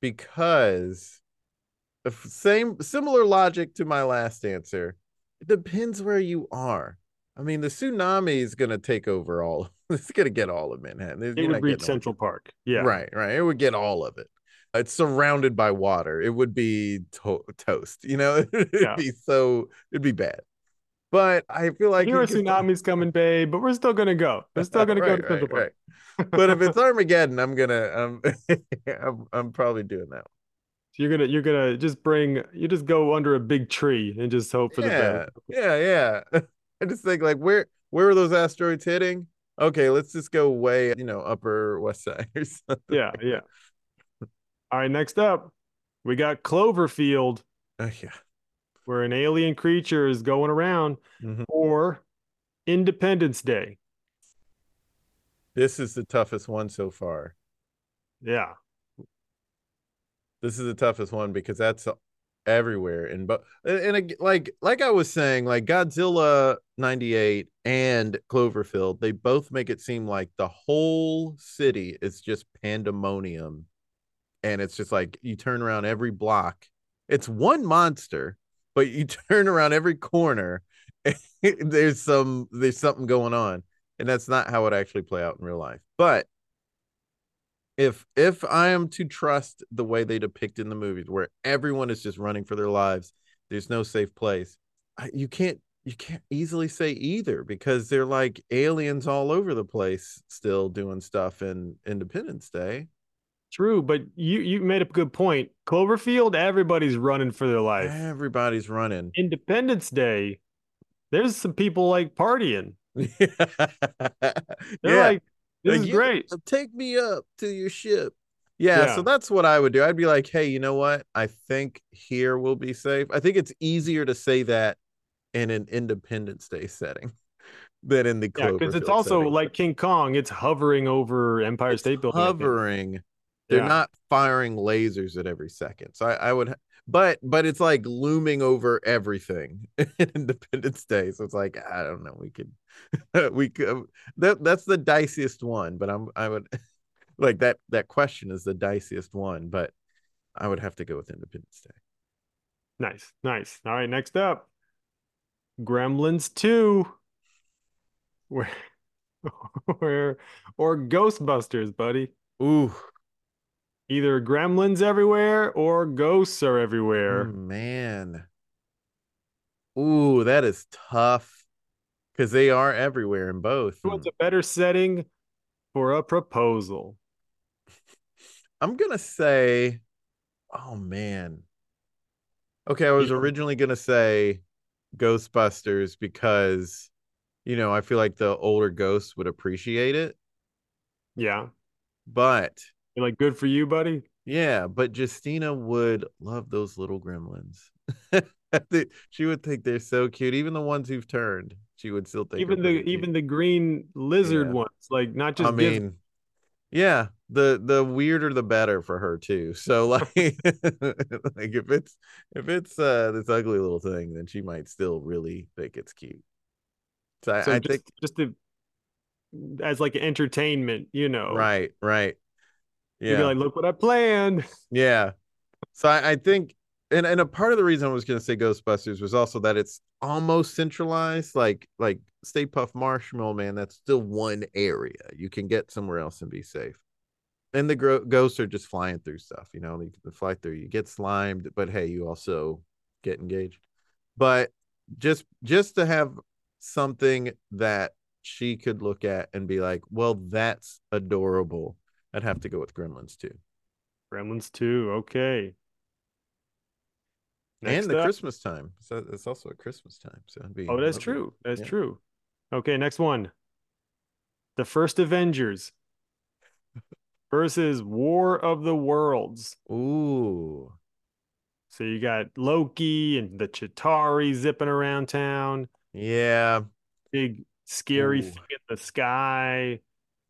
because same similar logic to my last answer. It depends where you are. I mean, the tsunami is going to take over all. It's going to get all of Manhattan. It You're would reach Central Park. Yeah, right, right. It would get all of it. It's surrounded by water. It would be to- toast. You know, it'd yeah. be so. It'd be bad. But I feel like here a tsunami's coming, babe. But we're still gonna go. We're still gonna right, go to Central Park. Right. But if it's Armageddon, I'm gonna. Um, I'm, I'm probably doing that one. So you're gonna. You're gonna just bring. You just go under a big tree and just hope for yeah, the best. Yeah, yeah. I just think like where where are those asteroids hitting? Okay, let's just go way you know Upper West Side or something. Yeah, yeah. All right, next up, we got Cloverfield. Oh yeah. Where an alien creature is going around, mm-hmm. or Independence Day. This is the toughest one so far. Yeah. This is the toughest one because that's everywhere. And, but, and, and like, like I was saying, like Godzilla ninety-eight and Cloverfield, they both make it seem like the whole city is just pandemonium. And it's just like, you turn around every block. It's one monster. But you turn around every corner, and there's some there's something going on, and that's not how it actually play out in real life. But if if I am to trust the way they depict in the movies, where everyone is just running for their lives, there's no safe place. I, you can't you can't easily say either because they're like aliens all over the place, still doing stuff in Independence Day. True, but you you made a good point. Cloverfield, everybody's running for their life. Everybody's running. Independence Day, there's some people like partying. They're yeah. like, this like, is great. Take me up to your ship. Yeah, yeah, so that's what I would do. I'd be like, hey, you know what? I think here we'll be safe. I think it's easier to say that in an Independence Day setting than in the Cloverfield. Yeah, because it's also setting. Like King Kong. It's hovering over Empire it's State Building. Hovering. They're yeah. not firing lasers at every second. So I, I would, but, but it's like looming over everything in Independence Day. So it's like, I don't know. We could, we could, that, that's the diciest one, but I'm, I would like that, that question is the diciest one, but I would have to go with Independence Day. Nice. Nice. All right. Next up, Gremlins two, where, where, or Ghostbusters, buddy. Ooh. Either gremlins everywhere or ghosts are everywhere. Oh, man. Ooh, that is tough. Because they are everywhere in both. What's a better setting for a proposal? I'm going to say, oh, man. Okay, I was yeah. originally going to say Ghostbusters because, you know, I feel like the older ghosts would appreciate it. Yeah. But... You're like, good for you, buddy. Yeah, but Justina would love those little gremlins. She would think they're so cute. Even the ones who've turned, she would still think. Even the even cute. The green lizard yeah. ones, like not just. I mean, gifts. yeah, the the weirder the better for her too. So like, like if it's if it's uh, this ugly little thing, then she might still really think it's cute. So I, so I just, think just to, as like entertainment, you know. Right. Right. Yeah. You're like, look what I planned. Yeah. So I, I think And and a part of the reason I was going to say Ghostbusters was also that it's almost centralized, like like Stay Puft Marshmallow Man. That's still one area. You can get somewhere else and be safe. And the gro- ghosts are just flying through stuff, you know. You can fly through. You get slimed, but hey, you also get engaged. But just just to have something that she could look at and be like, well, that's adorable. I'd have to go with Gremlins two. Gremlins two, okay. Next and the up. Christmas time. So it's also a Christmas time. So it'd be oh, that's lovely. True. That's yeah. true. Okay, next one. The First Avengers versus War of the Worlds. Ooh. So you got Loki and the Chitauri zipping around town. Yeah. Big scary Ooh. Thing in the sky.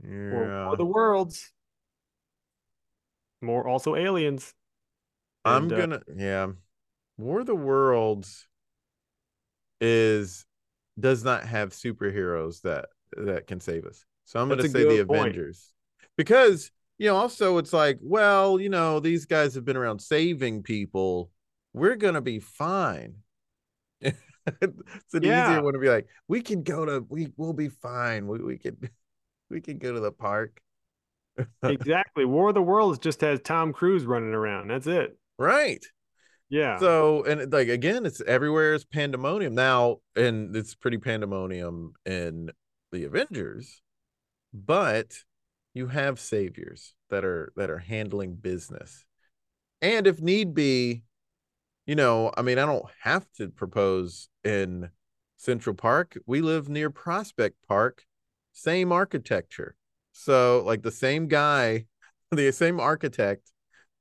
Yeah. War of the Worlds. More also aliens. And, I'm gonna uh, yeah. War of the Worlds is does not have superheroes that that can save us. So I'm going to say the point. Avengers, because, you know, also it's like, well, you know, these guys have been around saving people. We're going to be fine. It's an yeah. easier one to be like, we can go to we we'll be fine. We we can we can go to the park. Exactly. War of the Worlds just has Tom Cruise running around. That's it. Right. Yeah. So, and like, again, it's everywhere is pandemonium now, and it's pretty pandemonium in the Avengers, but you have saviors that are, that are handling business. And if need be, you know, I mean, I don't have to propose in Central Park. We live near Prospect Park, same architecture. So like the same guy, the same architect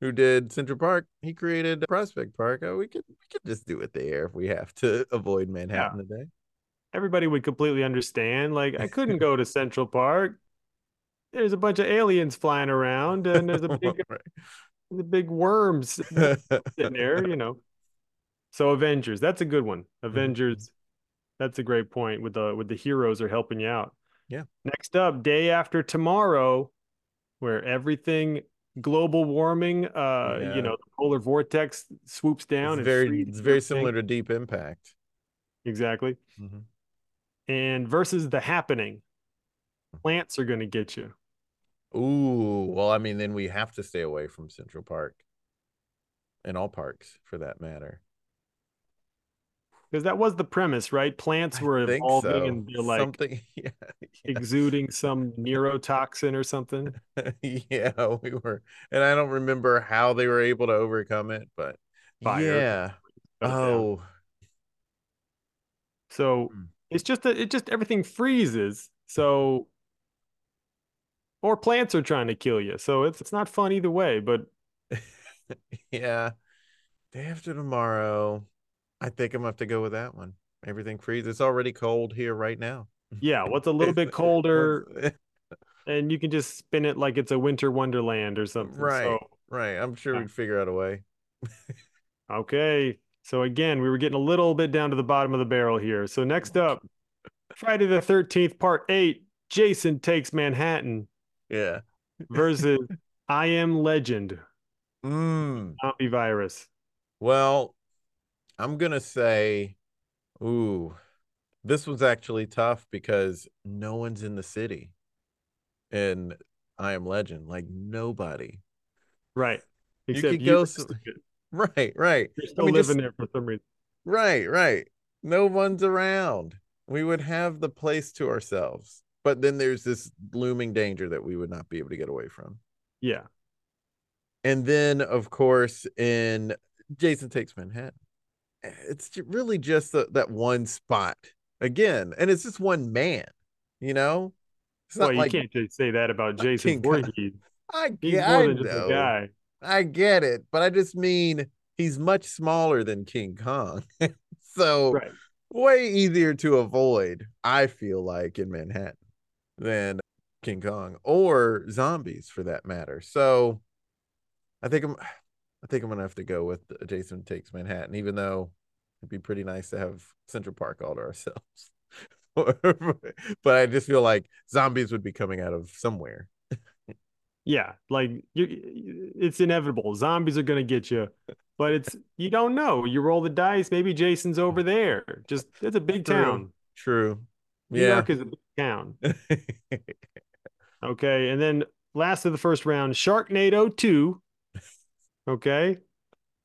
who did Central Park, he created Prospect Park. Oh, we could we could just do it there if we have to avoid Manhattan yeah. today. Everybody would completely understand. Like, I couldn't go to Central Park. There's a bunch of aliens flying around, and there's a big right. the big worms sitting there, you know. So Avengers, that's a good one. Avengers, that's a great point. With the with the heroes are helping you out. Yeah. Next up, Day After Tomorrow, where everything global warming, uh, yeah. you know, the polar vortex swoops down. It's very, it's very similar to Deep Impact. Exactly. Mm-hmm. And versus The Happening, plants are going to get you. Ooh, well, I mean, then we have to stay away from Central Park and all parks for that matter. Because that was the premise, right? Plants were evolving so. And they're like something, yeah, yeah. exuding some neurotoxin or something. Yeah, we were. And I don't remember how they were able to overcome it, but Fire. Yeah. Oh. So hmm. it's just that it just everything freezes. So or plants are trying to kill you. So it's it's not fun either way, but yeah. Day After Tomorrow. I think I'm going to have to go with that one. Everything freezes. It's already cold here right now. Yeah, what's well, a little bit colder, and you can just spin it like it's a winter wonderland or something. Right, so, right. I'm sure yeah. we'd figure out a way. Okay, so again, we were getting a little bit down to the bottom of the barrel here. So next up, Friday the thirteenth, Part eight, Jason Takes Manhattan. Yeah. Versus I Am Legend. Mm. Zombie virus. Well... I'm going to say, ooh, this was actually tough because no one's in the city in I Am Legend. Like, nobody. Right. Except you could you go... Some, right, right. You're still I mean, living just, there for some reason. Right, right. No one's around. We would have the place to ourselves. But then there's this looming danger that we would not be able to get away from. Yeah. And then, of course, in Jason Takes Manhattan, it's really just the, that one spot again, and it's just one man, you know. It's well, not you like, can't just say that about Jason Voorhees. I get, I know. Guy. I get it, but I just mean he's much smaller than King Kong, so right. way easier to avoid. I feel like in Manhattan than King Kong or zombies for that matter. So I think I'm. I think I'm going to have to go with Jason Takes Manhattan, even though it'd be pretty nice to have Central Park all to ourselves. But I just feel like zombies would be coming out of somewhere. Yeah, like you, it's inevitable. Zombies are going to get you. But it's, you don't know. You roll the dice. Maybe Jason's over there. Just, it's a big True. town. True. New yeah. York is a big town. Okay. And then last of the first round, Sharknado two. Okay.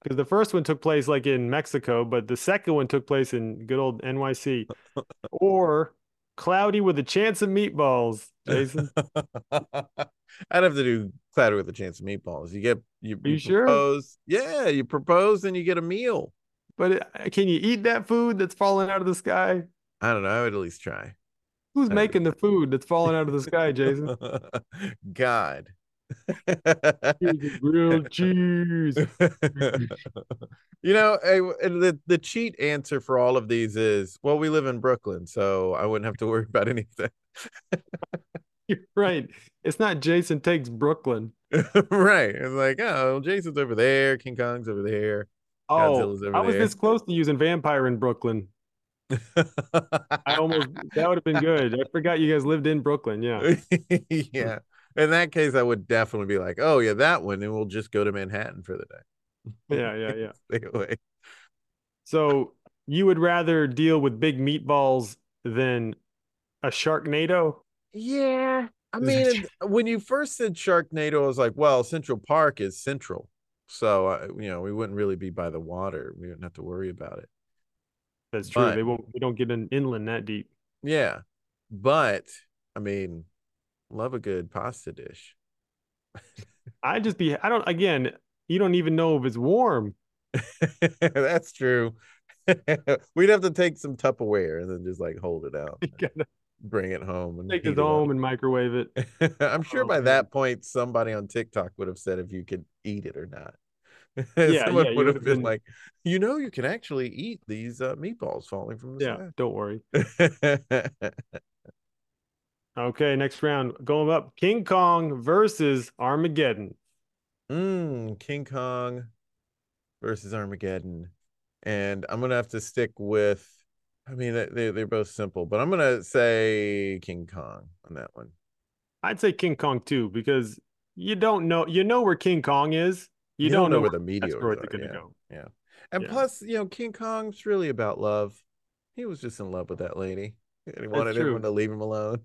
Because the first one took place like in Mexico, but the second one took place in good old N Y C. Or Cloudy with a Chance of Meatballs, Jason. I'd have to do Cloudy with a Chance of Meatballs. You get you, you, you sure? propose, yeah, you propose and you get a meal. But it, can you eat that food that's falling out of the sky? I don't know. I would at least try. Who's making the food that's falling out of the sky, Jason? God. Grilled cheese. You know, I, the the cheat answer for all of these is, well, we live in Brooklyn, so I wouldn't have to worry about anything. You're right. It's not Jason Takes Brooklyn. Right. It's like, oh, Jason's over there. King Kong's over there. Oh, over I was there. This close to using Vampire in Brooklyn. I almost, that would have been good. I forgot you guys lived in Brooklyn. Yeah. Yeah. In that case, I would definitely be like, oh, yeah, that one. And we'll just go to Manhattan for the day. Yeah, yeah, yeah. Stay away. So you would rather deal with big meatballs than a Sharknado? Yeah. I mean, when you first said Sharknado, I was like, well, Central Park is central. So, uh, you know, we wouldn't really be by the water. We wouldn't have to worry about it. That's true. But, they won't, we don't get an inland that deep. Yeah. But, I mean... Love a good pasta dish. I just be, I don't, again, you don't even know if it's warm. That's true. We'd have to take some Tupperware and then just like hold it out. Bring it home. And take it home up. And microwave it. I'm sure oh, by man. that point, somebody on TikTok would have said if you could eat it or not. Yeah, Someone yeah, would have been, been like, you know, you can actually eat these uh, meatballs falling from the yeah, sky. Don't worry. Okay, next round. Going up, King Kong versus Armageddon. Mm, King Kong versus Armageddon. And I'm going to have to stick with, I mean, they, they're both simple, but I'm going to say King Kong on that one. I'd say King Kong too, because you don't know, you know where King Kong is. You, you don't, don't know where, where the meteors are. Gonna yeah, go. yeah. And yeah. plus, you know, King Kong's really about love. He was just in love with that lady. And he wanted everyone to leave him alone.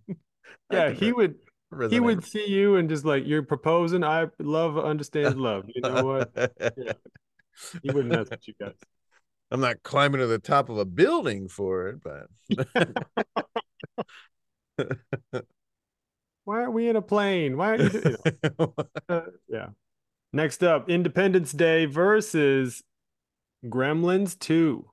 Yeah, he would resonate. He would see you and just like, you're proposing. I love, understand love. You know what? Yeah. He wouldn't mess with you guys. I'm not climbing to the top of a building for it, but why aren't we in a plane? Why aren't you doing it? uh, yeah. Next up, Independence Day versus Gremlins two.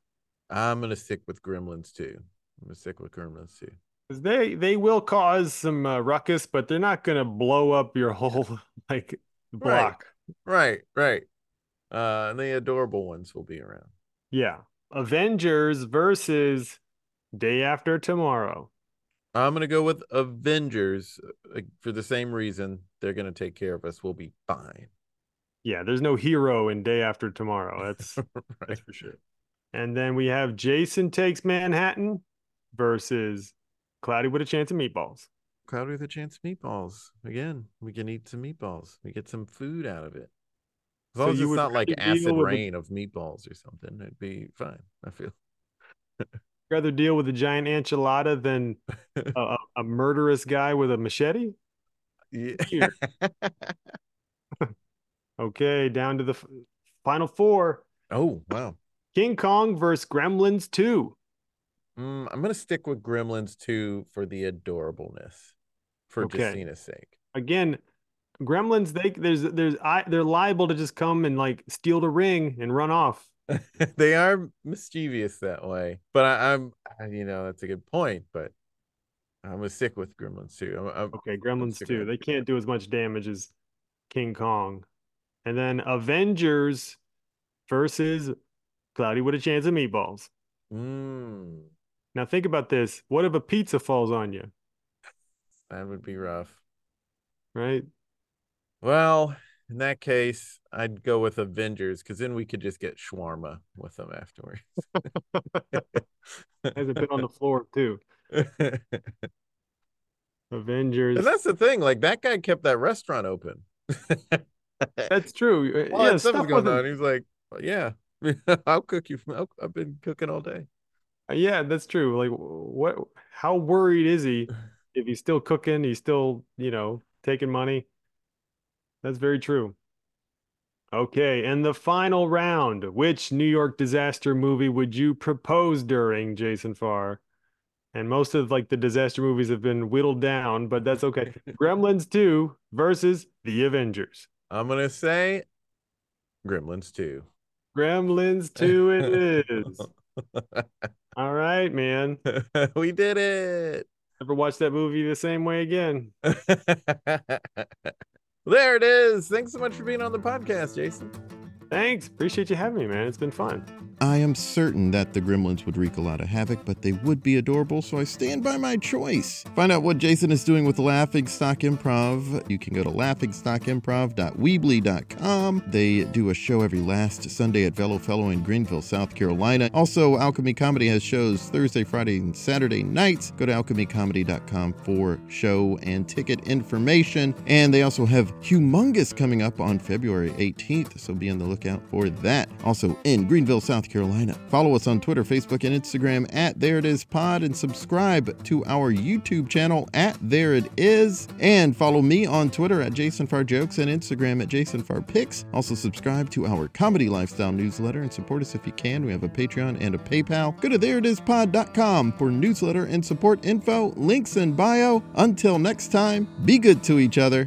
I'm gonna stick with Gremlins two. I'm gonna stick with Gremlins two. They they will cause some uh, ruckus, but they're not gonna blow up your whole like block. Right, right. right. Uh, and the adorable ones will be around. Yeah, Avengers versus Day After Tomorrow. I'm gonna go with Avengers for the same reason. They're gonna take care of us. We'll be fine. Yeah, there's no hero in Day After Tomorrow. That's right. That's for sure. And then we have Jason Takes Manhattan versus Cloudy with a Chance of Meatballs. Cloudy with a Chance of Meatballs. Again, we can eat some meatballs. We get some food out of it. As long so as it's not like acid rain a... of meatballs or something, it'd be fine, I feel. Rather deal with a giant enchilada than a, a murderous guy with a machete? Yeah. Okay, down to the f- final four. Oh, wow. King Kong versus Gremlins two. Mm, I'm going to stick with Gremlins two for the adorableness, for okay. Justina's sake. Again, Gremlins, they there's there's I, they're liable to just come and like steal the ring and run off. They are mischievous that way, but I, I'm you know that's a good point. But I'm going to stick with Gremlins two. I'm, I'm, okay, Gremlins two. They can't do as much damage as King Kong, and then Avengers versus Cloudy with a Chance of Meatballs. Mm. Now think about this. What if a pizza falls on you? That would be rough. Right? Well, in that case, I'd go with Avengers because then we could just get shawarma with them afterwards. Hasn't been on the floor too. Avengers. And that's the thing. Like that guy kept that restaurant open. That's true. Well, yeah, stuff going on. He was like, yeah, I'll cook you. I'll, I've been cooking all day. Yeah, that's true. Like, what? How worried is he if he's still cooking? He's still, you know, taking money. That's very true. Okay, and the final round. Which New York disaster movie would you propose during, Jason Farr? And most of like the disaster movies have been whittled down, but that's okay. Gremlins two versus The Avengers. I'm gonna say Gremlins two. Gremlins two it is. All right, man. We did it. Never watched that movie the same way again. There it is. Thanks so much for being on the podcast, Jason. Thanks. Appreciate you having me, man. It's been fun. I am certain that the Gremlins would wreak a lot of havoc, but they would be adorable, so I stand by my choice. Find out what Jason is doing with Laughing Stock Improv. You can go to laughing stock improv dot weebly dot com. They do a show every last Sunday at Velo Fellow in Greenville, South Carolina. Also, Alchemy Comedy has shows Thursday, Friday, and Saturday nights. Go to alchemy comedy dot com for show and ticket information. And they also have Humongous coming up on February eighteenth, so be on the lookout for that. Also in Greenville, South Carolina. Follow us on Twitter, Facebook, and Instagram at ThereItIsPod, and subscribe to our YouTube channel at ThereItIs. And follow me on Twitter at JasonFarJokes and Instagram at JasonFarPics. Also subscribe to our Comedy Lifestyle newsletter and support us if you can. We have a Patreon and a PayPal. Go to there it is pod dot com for newsletter and support info, links in bio. Until next time, be good to each other.